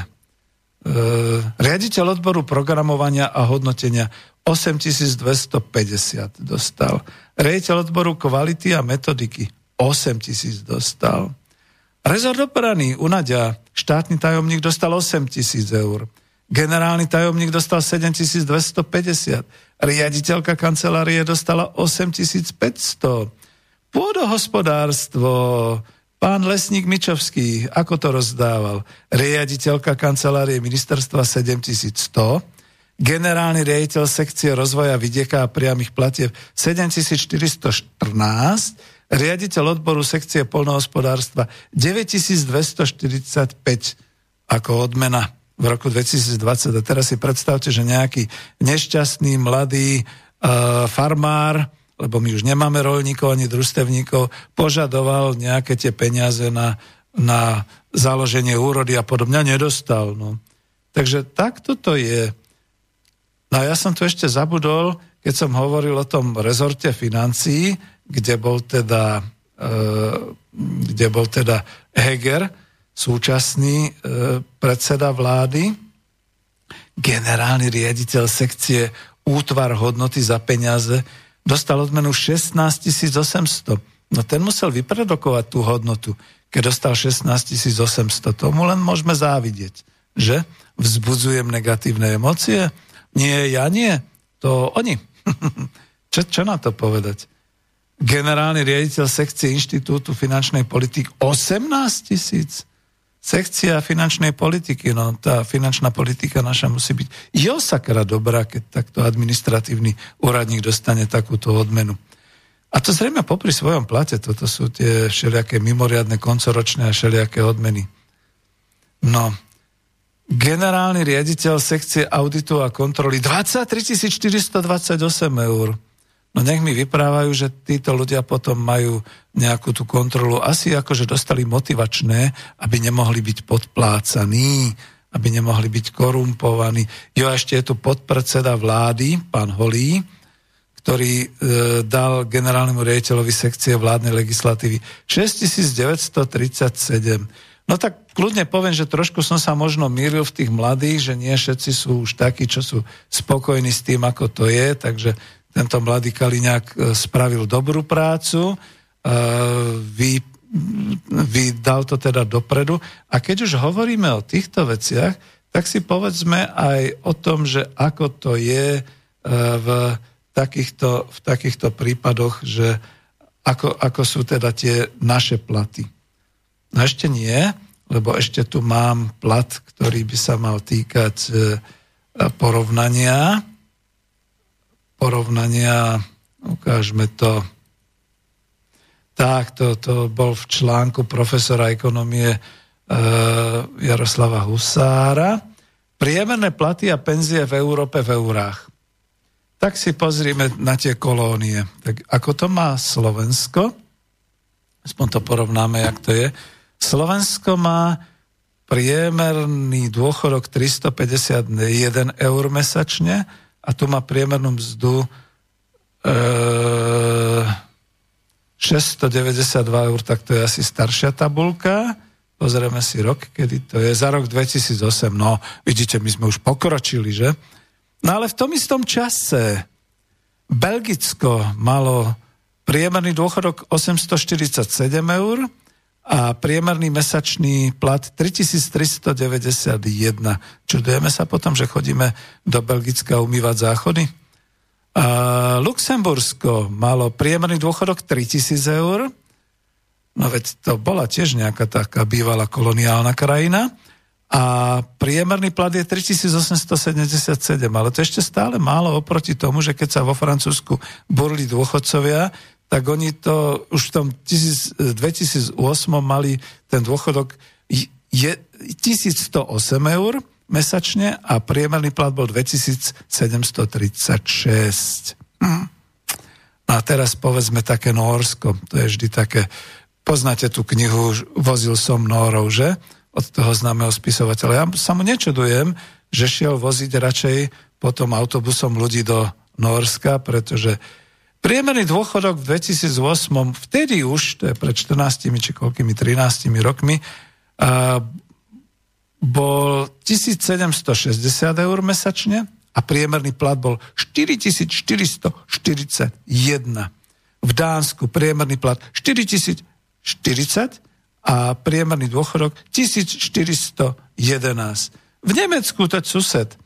riaditeľ odboru programovania a hodnotenia osemtisícdvestopäťdesiat dostal. Riaditeľ odboru kvality a metodiky osemtisíc dostal. Rezort obrany u Nadia, štátny tajomník dostal osemtisíc eur. Generálny tajomník dostal sedemtisícdvestopäťdesiat. Riaditeľka kancelárie dostala osemtisícpäťsto. Pôdohospodárstvo, pán Lesník Mičovský, ako to rozdával? Riaditeľka kancelárie ministerstva sedemtisícsto, generálny riaditeľ sekcie rozvoja vidieka a priamych platieb sedemtisícštyristoštrnásť, riaditeľ odboru sekcie poľnohospodárstva deväťtisícdvestoštyridsaťpäť ako odmena v roku dvetisícdvadsať. A teraz si predstavte, že nejaký nešťastný mladý uh, farmár, lebo my už nemáme roľníkov ani družstevníkov, požadoval nejaké tie peniaze na, na založenie úrody a podobne, nedostal. No. Takže takto to je. No a ja som tu ešte zabudol, keď som hovoril o tom rezorte financií, kde bol teda, e, kde bol teda Heger, súčasný e, predseda vlády, generálny riaditeľ sekcie útvar hodnoty za peniaze, dostal odmenu šestnásťtisícosemsto. No ten musel vypredukovať tú hodnotu, keď dostal šestnásťtisícosemsto. Tomu len môžeme závidieť, že vzbudzujem negatívne emócie. Nie, ja nie, to oni. čo, čo na to povedať? Generálny riaditeľ sekcie Inštitútu finančnej politiky osemnásťtisíc. Sekcia finančnej politiky, no tá finančná politika naša musí byť jo sakra dobrá, keď takto administratívny úradník dostane takúto odmenu. A to zrejme popri svojom plate, toto sú tie všelijaké mimoriadne koncoročné a všelijaké odmeny. No, generálny riaditeľ sekcie auditu a kontroly dvadsaťtritisícštyristodvadsaťosem eur. No nech mi vyprávajú, že títo ľudia potom majú nejakú tú kontrolu. Asi akože dostali motivačné, aby nemohli byť podplácaní, aby nemohli byť korumpovaní. Jo, ešte je tu podpredseda vlády, pán Holý, ktorý e, dal generálnemu riaditeľovi sekcie vládnej legislatívy šesťtisícdeväťstotridsaťsedem. No tak kľudne poviem, že trošku som sa možno mýlil v tých mladých, že nie všetci sú už takí, čo sú spokojní s tým, ako to je, takže tento mladý Kaliňák spravil dobrú prácu, vy, vy dal to teda dopredu. A keď už hovoríme o týchto veciach, tak si povedzme aj o tom, že ako to je v takýchto, v takýchto prípadoch, že ako, ako sú teda tie naše platy. No ešte nie, lebo ešte tu mám plat, ktorý by sa mal týkať porovnania, porovnania, ukážme to. Tak, to, to bol v článku profesora ekonomie e, Jaroslava Husára. Priemerné platy a penzie v Európe v eurách. Tak si pozrime na tie kolónie. Tak ako to má Slovensko, aspoň to porovnáme, jak to je. Slovensko má priemerný dôchodok tristopäťdesiatjeden eur mesačne a tu má priemernú mzdu šesťstodeväťdesiatdva eur, tak to je asi staršia tabulka. Pozrieme si rok, kedy to je, za rok dvetisícosem. No, vidíte, my sme už pokročili, že? No ale v tom istom čase Belgicko malo priemerný dôchodok osemstoštyridsaťsedem eur a priemerný mesačný plat tritisíctristodeväťdesiatjeden. Čudujeme sa potom, že chodíme do Belgicka umývať záchody? A Luxembursko malo priemerný dôchodok tritisíc eur. No veď to bola tiež nejaká taká bývalá koloniálna krajina. A priemerný plat je tritisícosemstosedemdesiatsedem, ale to ešte stále málo oproti tomu, že keď sa vo Francúzsku burli dôchodcovia, tak oni to už v tom dvetisícosem mali ten dôchodok je tisícstoosemnásť eur mesačne a priemerný plat bol dvetisícsedemstotridsaťšesť. Hm. No a teraz povedzme také Nórsko, to je vždy také, poznáte tú knihu Vozil som Nórov, že? Od toho známeho spisovateľa. Ja sa mu nečudujem, že šiel voziť radšej potom autobusom ľudí do Nórska, pretože priemerný dôchodok v dvetisícosem, vtedy už, to je pred štrnástimi či koľkými trinástimi rokmi, a bol tisícsedemstošesťdesiat eur mesačne a priemerný plat bol štyritisícštyristoštyridsaťjeden. V Dánsku priemerný plat štyritisícštyridsať a priemerný dôchodok tisícštyristojedenásť. V Nemecku, to je sused,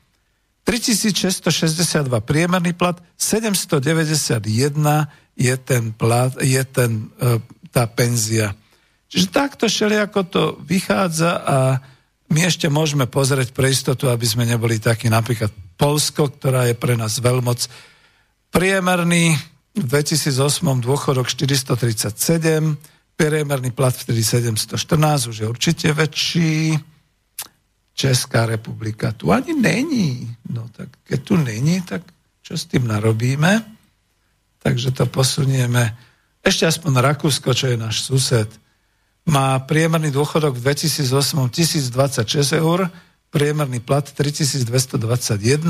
tritisícšesťstošesťdesiatdva priemerný plat, sedemstodeväťdesiatjeden je ten plat, je ten, tá penzia. Čiže takto všelijako to vychádza a my ešte môžeme pozrieť pre istotu, aby sme neboli takí, napríklad Poľsko, ktorá je pre nás veľmoc. Priemerný v dvetisícosem dôchodok štyristotridsaťsedem, priemerný plat vtedy sedemstoštrnásť, už je určite väčší. Česká republika tu ani není. No tak keď tu není, tak čo s tým narobíme? Takže to posunieme. Ešte aspoň Rakúsko, čo je náš sused, má priemerný dôchodok v dvetisícosem tisícdvadsaťšesť eur, priemerný plat tritisícdvestodvadsaťjeden,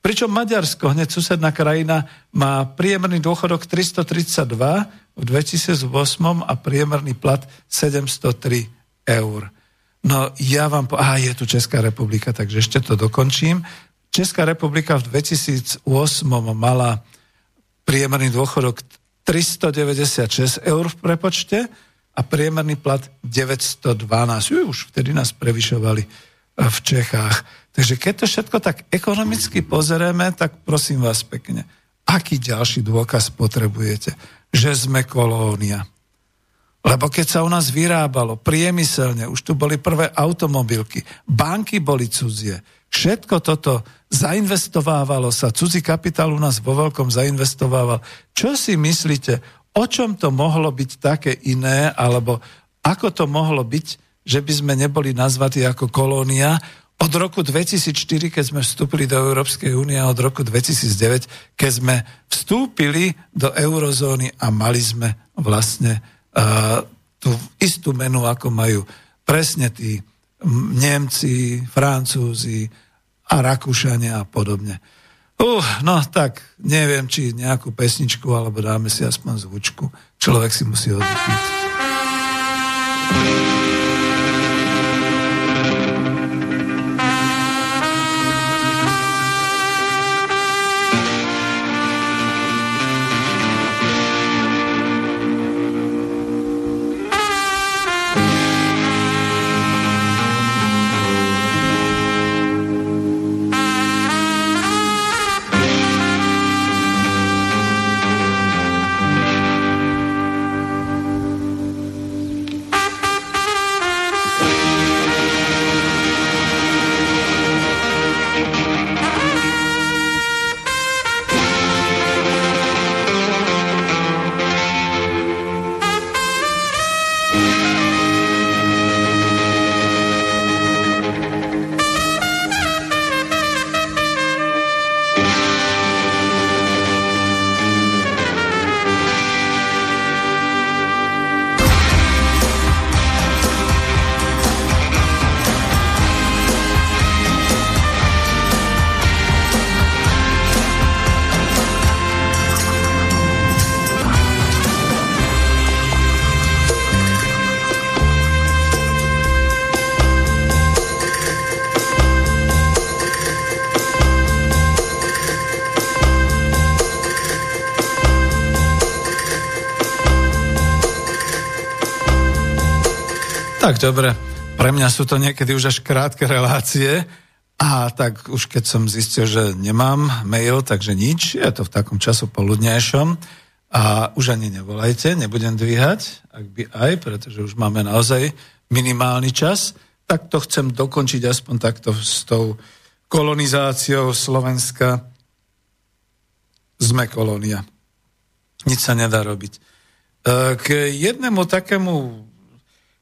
pričom Maďarsko, hneď susedná krajina, má priemerný dôchodok tristotridsaťdva v dvetisícosem a priemerný plat sedemstotri eur. No ja vám... Po... Aha, je tu Česká republika, takže ešte to dokončím. Česká republika v dvetisícosem mala priemerný dôchodok tristodeväťdesiatšesť eur v prepočte a priemerný plat deväťstodvanásť. Už vtedy nás prevyšovali v Čechách. Takže keď to všetko tak ekonomicky pozereme, tak prosím vás pekne, aký ďalší dôkaz potrebujete, že sme kolónia? Lebo keď sa u nás vyrábalo priemyselne, už tu boli prvé automobilky, banky boli cudzie, všetko toto zainvestovávalo sa, cudzí kapitál u nás vo veľkom zainvestovával. Čo si myslíte, o čom to mohlo byť také iné, alebo ako to mohlo byť, že by sme neboli nazvatí ako kolónia? Od roku dvetisícštyri, keď sme vstúpili do Európskej únie, a od roku dvetisícdeväť, keď sme vstúpili do eurozóny a mali sme vlastne uh, tú istú menu, ako majú presne tí Nemci, Francúzi a Rakúšania a podobne. Uh, no tak, neviem, či nejakú pesničku, alebo dáme si aspoň zvučku. Človek si musí oddychnúť. Tak dobre, pre mňa sú to niekedy už až krátke relácie a tak už keď som zistil, že nemám mail, takže nič, je to v takom času poludnejšom a už ani nevolajte, nebudem dvíhať, ak by aj, pretože už máme naozaj minimálny čas, tak to chcem dokončiť aspoň takto s tou kolonizáciou Slovenska. Sme kolónia. Nič sa nedá robiť. K jednému takému,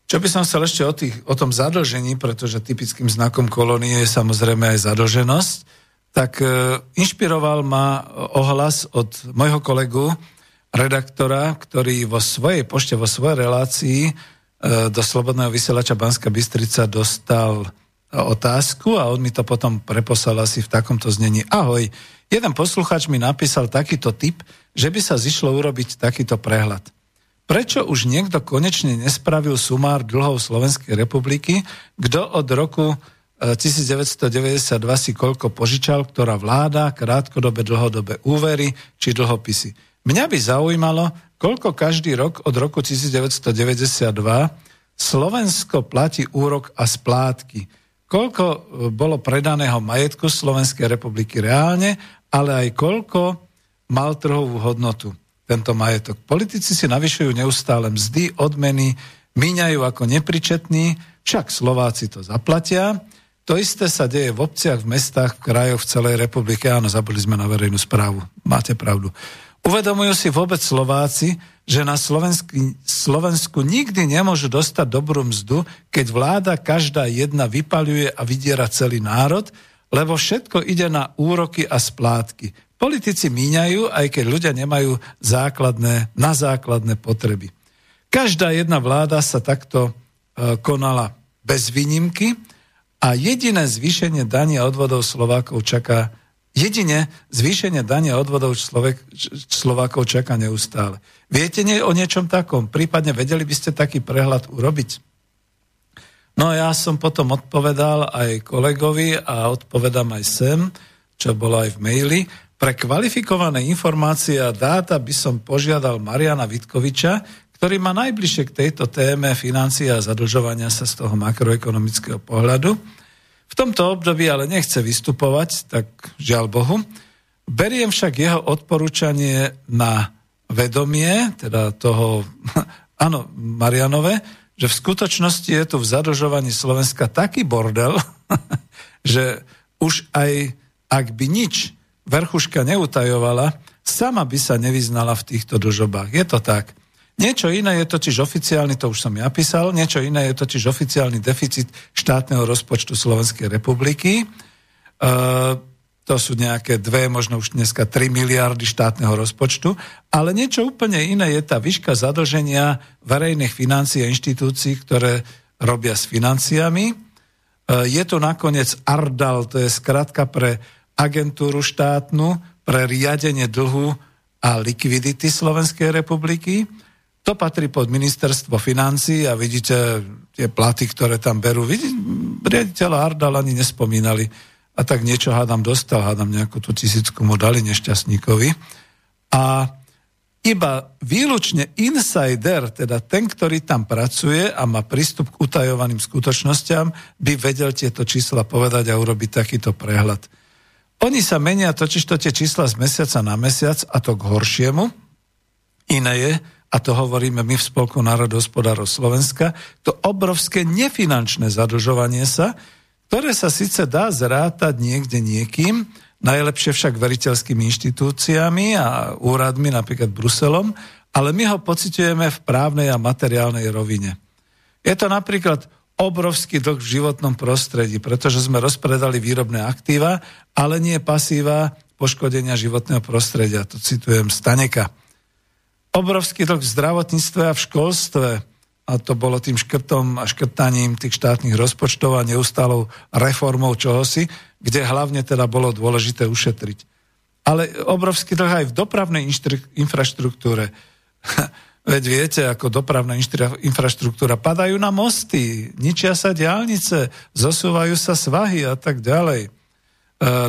čo by som chcel ešte o, tých, o tom zadlžení, pretože typickým znakom kolónie je samozrejme aj zadlženosť, tak inšpiroval ma ohlas od mojho kolegu, redaktora, ktorý vo svojej pošte, vo svojej relácii do Slobodného vysielača Banská Bystrica dostal otázku a on mi to potom preposlal asi v takomto znení. Ahoj, jeden poslucháč mi napísal takýto tip, že by sa zišlo urobiť takýto prehľad. Prečo už niekto konečne nespravil sumár dlhov Slovenskej republiky, kto od roku devätnásťstodeväťdesiatdva si koľko požičal, ktorá vláda, krátkodobé, dlhodobé úvery či dlhopisy. Mňa by zaujímalo, koľko každý rok od roku devätnásťstodeväťdesiatdva Slovensko platí úrok a splátky. Koľko bolo predaného majetku Slovenskej republiky reálne, ale aj koľko mal trhovú hodnotu tento majetok. Politici si navyšujú neustále mzdy, odmeny, míňajú ako nepričetní, však Slováci to zaplatia. To isté sa deje v obciach, v mestách, v krajoch, v celej republike. Áno, zabudli sme na verejnú správu. Máte pravdu. Uvedomujú si vôbec Slováci, že na Slovensku, Slovensku nikdy nemôžu dostať dobrú mzdu, keď vláda každá jedna vypaľuje a vydiera celý národ, lebo všetko ide na úroky a splátky. Politici míňajú, aj keď ľudia nemajú základné, na základné potreby. Každá jedna vláda sa takto e, konala bez výnimky a jediné zvýšenie daní a odvodov Slovákov čaká Jedine zvýšenie dania odvodov Slovek, Slovákov čaká neustále. Viete nie o niečom takom? Prípadne vedeli by ste taký prehľad urobiť? No ja som potom odpovedal aj kolegovi a odpovedám aj sem, čo bolo aj v maili. Pre kvalifikované informácie a dáta by som požiadal Mariána Vítkoviča, ktorý má najbližšie k tejto téme financie a zadlžovania sa z toho makroekonomického pohľadu. V tomto období ale nechce vystupovať, tak žiaľ Bohu. Beriem však jeho odporúčanie na vedomie, teda toho, áno, Marianove, že v skutočnosti je tu v zadlžovaní Slovenska taký bordel, že už aj ak by nič verchuška neutajovala, sama by sa nevyznala v týchto dlžobách. Je to tak. Niečo iné je totiž oficiálny, to už som ja písal, niečo iné je totiž oficiálny deficit štátneho rozpočtu Slovenskej republiky. E, to sú nejaké dve, možno už dneska tri miliardy štátneho rozpočtu, ale niečo úplne iné je tá výška zadlženia verejných financií a inštitúcií, ktoré robia s financiami. E, je to nakoniec ARDAL, to je skratka pre agentúru štátnu, pre riadenie dlhu a likvidity Slovenskej republiky. To patrí pod ministerstvo financií a vidíte tie platy, ktoré tam berú. Vidíte, riaditeľa Ardal ani nespomínali. A tak niečo hádam dostal, hádam nejakú tú tisícku mu dali nešťastníkovi. A iba výlučne insider, teda ten, ktorý tam pracuje a má prístup k utajovaným skutočnostiam, by vedel tieto čísla povedať a urobiť takýto prehľad. Oni sa menia totižto tie čísla z mesiaca na mesiac a to k horšiemu. Iné je, a to hovoríme my v Spolku národohospodárov Slovenska, to obrovské nefinančné zadlžovanie sa, ktoré sa síce dá zrátať niekde niekým, najlepšie však veriteľskými inštitúciami a úradmi, napríklad Bruselom, ale my ho pociťujeme v právnej a materiálnej rovine. Je to napríklad obrovský dlh v životnom prostredí, pretože sme rozpredali výrobné aktíva, ale nie pasíva poškodenia životného prostredia. To citujem Staněka. Obrovský dlh v zdravotníctve a v školstve, a to bolo tým škrtom a škrtaním tých štátnych rozpočtov a neustálou reformou čohosi, kde hlavne teda bolo dôležité ušetriť. Ale obrovský dlh aj v dopravnej inštru- infraštruktúre. Veď viete, ako dopravná inštru- infraštruktúra, padajú na mosty, ničia sa diaľnice, zosúvajú sa svahy a tak ďalej.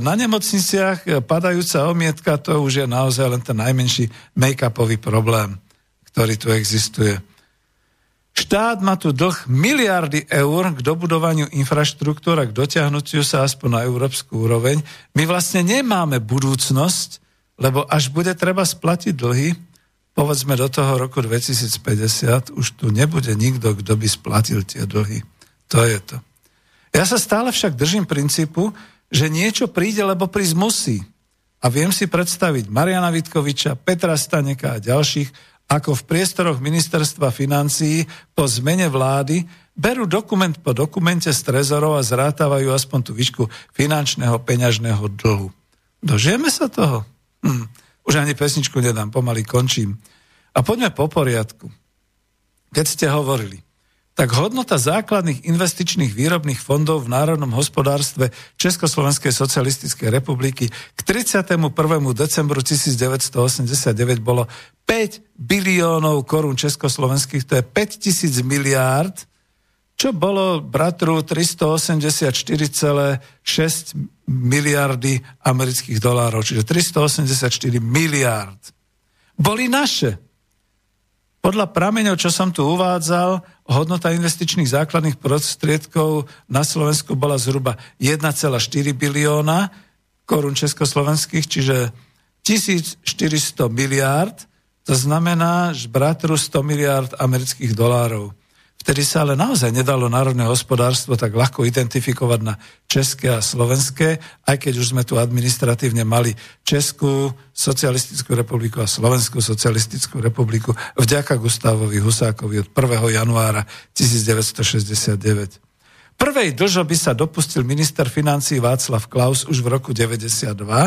Na nemocniciach padajúca omietka, to už je naozaj len ten najmenší make-upový problém, ktorý tu existuje. Štát má tu dlh miliardy eur k dobudovaniu infraštruktúry, k dotiahnutiu sa aspoň na európsku úroveň. My vlastne nemáme budúcnosť, lebo až bude treba splatiť dlhy, povedzme do toho roku dvetisícpäťdesiat, už tu nebude nikto, kto by splatil tie dlhy. To je to. Ja sa stále však držím princípu, že niečo príde, lebo prísť musí. A viem si predstaviť Mariána Vítkoviča, Petra Staneka a ďalších, ako v priestoroch ministerstva financií po zmene vlády berú dokument po dokumente z trezorov a zrátavajú aspoň tú výšku finančného peňažného dlhu. Dožijeme sa toho? Hm. Už ani pesničku nedám, pomaly končím. A poďme po poriadku. Keď ste hovorili, tak hodnota základných investičných výrobných fondov v národnom hospodárstve Československej socialistickej republiky k tridsiatemu prvému decembru devätnásťstoosemdesiatdeväť bolo päť biliónov korún československých, to je päťtisíc miliárd, čo bolo bratru tristoosemdesiatštyri celé šesť miliardy amerických dolárov, čiže tristoosemdesiatštyri miliárd. Boli naše. Podľa prameňov, čo som tu uvádzal, hodnota investičných základných prostriedkov na Slovensku bola zhruba jeden celá štyri bilióna korún československých, čiže tisícštyristo miliárd, to znamená, že bratru sto miliárd amerických dolárov. Vtedy sa ale naozaj nedalo národné hospodárstvo tak ľahko identifikovať na české a slovenské, aj keď už sme tu administratívne mali Českú socialistickú republiku a Slovenskú socialistickú republiku vďaka Gustávovi Husákovi od prvého januára devätnásťstošesťdesiatdeväť. Prvej dlžoby sa dopustil minister financií Václav Klaus už v roku deväťdesiatdva.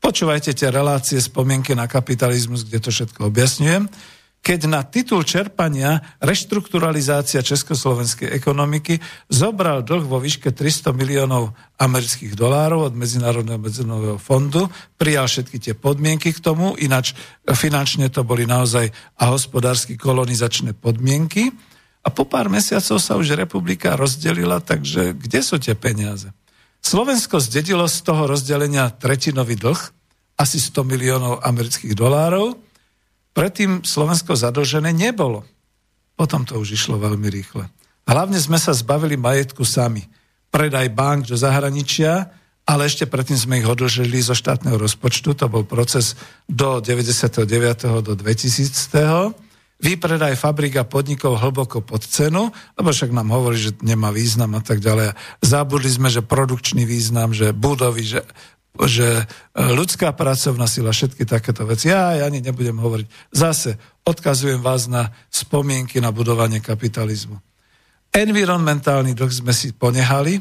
Počúvajte tie relácie spomienky na kapitalizmus, kde to všetko objasňujem. Keď na titul čerpania reštrukturalizácia československej ekonomiky zobral dlh vo výške tristo miliónov amerických dolárov od Medzinárodného medzinárodného fondu, prijal všetky tie podmienky k tomu, ináč finančne to boli naozaj a hospodársky kolonizačné podmienky a po pár mesiacov sa už republika rozdelila, takže kde sú tie peniaze? Slovensko zdedilo z toho rozdelenia tretinový dlh, asi sto miliónov amerických dolárov. Predtým Slovensko zadlžené nebolo. Potom to už išlo veľmi rýchle. Hlavne sme sa zbavili majetku sami. Predaj bank do zahraničia, ale ešte predtým sme ich odlžili zo štátneho rozpočtu. To bol proces do deväťdesiatdeväť do dvetisíc. Výpredaj fabrík a podnikov hlboko pod cenu, lebo však nám hovorí, že nemá význam a tak ďalej. Zabudli sme, že produkčný význam, že budovy, že... že ľudská pracovná sila, všetky takéto veci. Ja ani nebudem hovoriť. Zase odkazujem vás na spomienky na budovanie kapitalizmu. Environmentálny dlh sme si ponehali.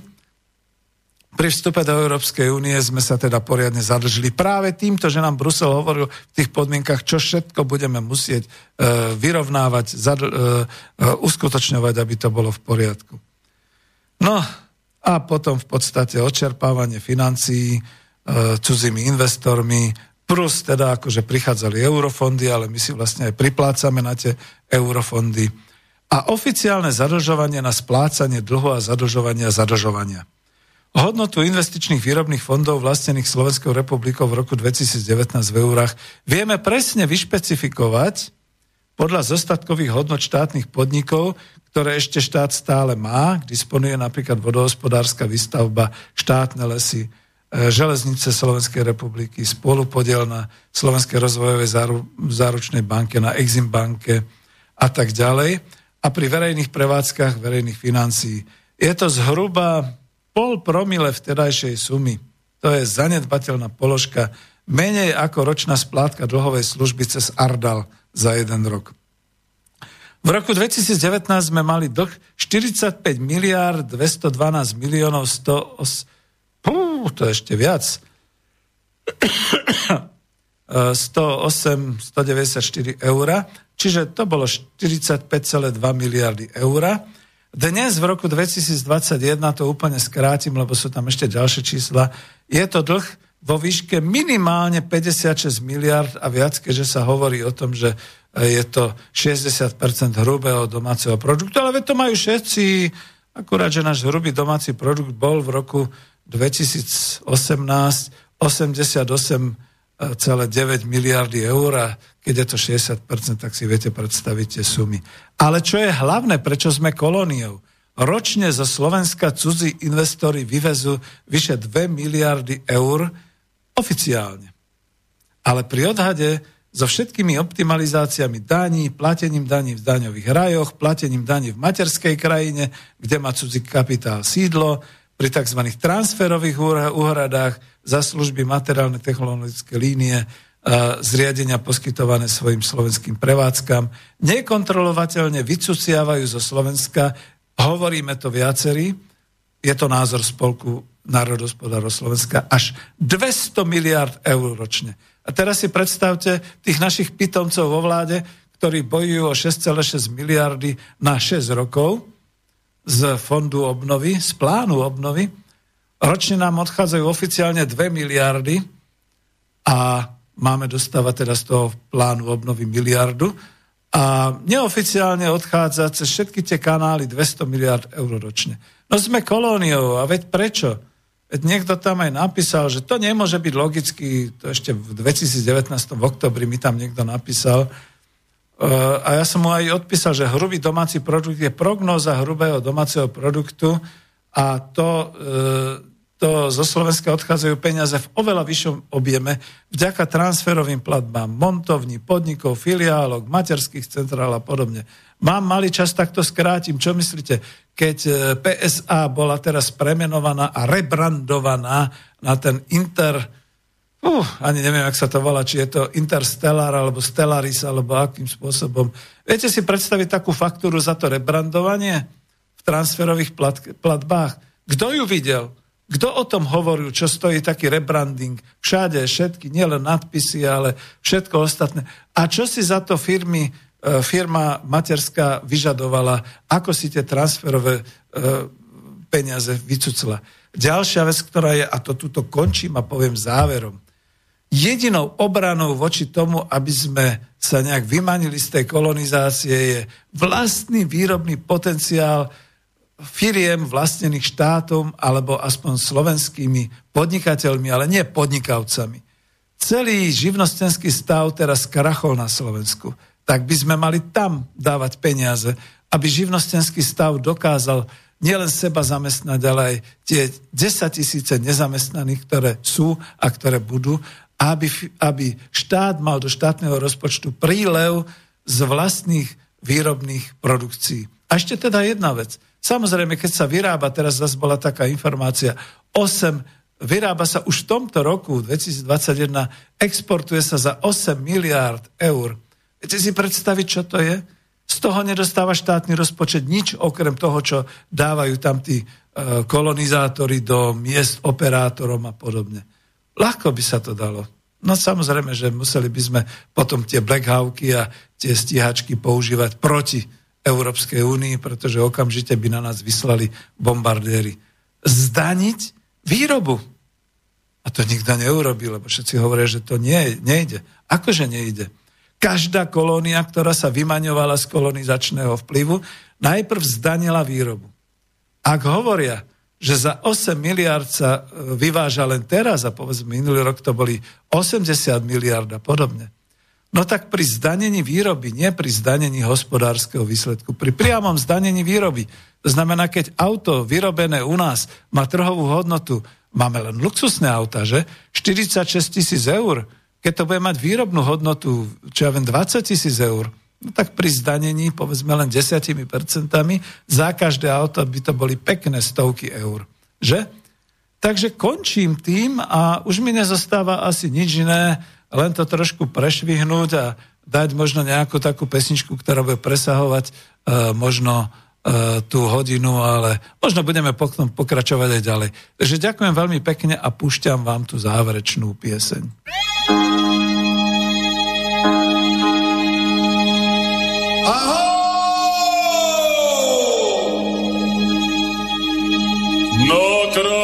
Pri vstupe do Európskej únie sme sa teda poriadne zadlžili práve týmto, že nám Brusel hovoril v tých podmienkach, čo všetko budeme musieť uh, vyrovnávať, zadl- uh, uh, uskutočňovať, aby to bolo v poriadku. No a potom v podstate odčerpávanie financií cudzými investormi, plus teda akože prichádzali eurofondy, ale my si vlastne aj priplácame na tie eurofondy. A oficiálne zadlžovanie na splácanie dlhu a zadlžovania zadlžovania. Hodnotu investičných výrobných fondov vlastnených Slovenskou republikou v roku dvetisícdevätnásť v eurách vieme presne vyšpecifikovať podľa zostatkových hodnot štátnych podnikov, ktoré ešte štát stále má, disponuje napríklad vodohospodárska výstavba, štátne lesy, železnice Slovenskej republiky, spolupodiel na Slovenskej rozvojovej záručnej banke, na Exim banke a tak ďalej. A pri verejných prevádzkach verejných financií. Je to zhruba pol promile vtedajšej sumy. To je zanedbateľná položka, menej ako ročná splátka dlhovej služby cez ARDAL za jeden rok. V roku dvetisícdevätnásť sme mali dlh štyridsaťpäť miliárd dvestodvanásť miliónov stoosem. Pú, to ešte viac. sto osem, sto deväťdesiatštyri eur, čiže to bolo štyridsaťpäť celé dva miliardy eur. Dnes v roku dvetisícdvadsaťjeden, to úplne skrátim, lebo sú tam ešte ďalšie čísla, je to dlh vo výške minimálne päťdesiatšesť miliárd a viac, keďže sa hovorí o tom, že je to šesťdesiat percent hrubého domáceho produktu, ale veď to majú všetci, akurát, že náš hrubý domáci produkt bol v roku dvetisícosemnásť osemdesiatosem celé deväť miliardy eur a keď je to šesťdesiat percent, tak si viete predstaviť tie sumy. Ale čo je hlavné, prečo sme kolóniou? Ročne zo Slovenska cudzí investori vyvezú vyše dve miliardy eur oficiálne. Ale pri odhade so všetkými optimalizáciami daní, platením daní v daňových rajoch, platením daní v materskej krajine, kde má cudzí kapitál sídlo, pri tzv. Transferových úhradách za služby materiálne technologické línie, zriadenia poskytované svojim slovenským prevádzkam, nekontrolovateľne vycuciavajú zo Slovenska, hovoríme to viacerí, je to názor Spolku národohospodárov Slovenska, až dvesto miliárd eur ročne. A teraz si predstavte tých našich pitomcov vo vláde, ktorí bojujú o šesť celá šesť miliardy na šesť rokov z fondu obnovy, z plánu obnovy. Ročne nám odchádzajú oficiálne dve miliardy a máme dostávať teda z toho plánu obnovy miliardu a neoficiálne odchádza cez všetky tie kanály dvesto miliárd eur ročne. No sme kolóniou a veď prečo? Veď niekto tam aj napísal, že to nemôže byť logicky, to ešte v dvetisícdevätnásť v oktobri mi tam niekto napísal uh, a ja som mu aj odpísal, že hrubý domáci produkt je prognóza hrubého domáceho produktu a to... Uh, to zo Slovenska odchádzajú peniaze v oveľa vyššom objeme vďaka transferovým platbám, montovní, podnikov, filiálok, materských centrál a podobne. Mám malý čas, tak to skrátim. Čo myslíte, keď pé es á bola teraz premenovaná a rebrandovaná na ten Inter... Uh, ani neviem, jak sa to volá, či je to Interstellar alebo Stellaris, alebo akým spôsobom. Viete si predstaviť takú faktúru za to rebrandovanie v transferových plat- platbách? Kto ju videl? Kto o tom hovoril, čo stojí taký rebranding? Všade, všetky, nielen nadpisy, ale všetko ostatné. A čo si za to firmy, firma materská vyžadovala? Ako si tie transferové peniaze vycucla? Ďalšia vec, ktorá je, a to tuto končím a poviem záverom. Jedinou obranou voči tomu, aby sme sa nejak vymanili z tej kolonizácie, je vlastný výrobný potenciál firiem vlastnených štátom alebo aspoň slovenskými podnikateľmi, ale nie podnikavcami. Celý živnostenský stav teraz krachol na Slovensku. Tak by sme mali tam dávať peniaze, aby živnostenský stav dokázal nielen seba zamestnať, ale aj tie desaťtisíc nezamestnaných, ktoré sú a ktoré budú, aby, aby štát mal do štátneho rozpočtu prílev z vlastných výrobných produkcií. A ešte teda jedna vec. Samozrejme, keď sa vyrába, teraz zase bola taká informácia, osem, vyrába sa už v tomto roku, dvetisícdvadsaťjeden, exportuje sa za osem miliárd eur. Viete si predstaviť, čo to je? Z toho nedostáva štátny rozpočet nič, okrem toho, čo dávajú tam tí e, kolonizátori do miest operátorom a podobne. Ľahko by sa to dalo. No samozrejme, že museli by sme potom tie Black Hawky a tie stíhačky používať proti Európskej únii, pretože okamžite by na nás vyslali bombardéry. Zdaniť výrobu. A to nikto neurobí, lebo všetci hovoria, že to nie, nejde. Akože nejde? Každá kolónia, ktorá sa vymaňovala z kolonizačného vplyvu, najprv zdanila výrobu. Ak hovoria, že za osem miliárd sa vyváža len teraz, a povedzme minulý rok to boli osemdesiat miliárd a podobne, no tak pri zdanení výroby, nie pri zdanení hospodárskeho výsledku, pri priamom zdanení výroby. To znamená, keď auto vyrobené u nás má trhovú hodnotu, máme len luxusné auta, že? štyridsaťšesť tisíc eur. Keď to bude mať výrobnú hodnotu, čo ja viem, dvadsať tisíc eur, no tak pri zdanení, povedzme len desiatimi percentami, za každé auto by to boli pekné stovky eur, že? Takže končím tým a už mi nezostáva asi nič iné, len to trošku prešvihnúť a dať možno nejakú takú pesničku, ktorá bude presahovať e, možno e, tú hodinu, ale možno budeme potom pokračovať aj ďalej. Takže ďakujem veľmi pekne a púšťam vám tú záverečnú pieseň. Ahoj! No krát!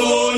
Slovensko.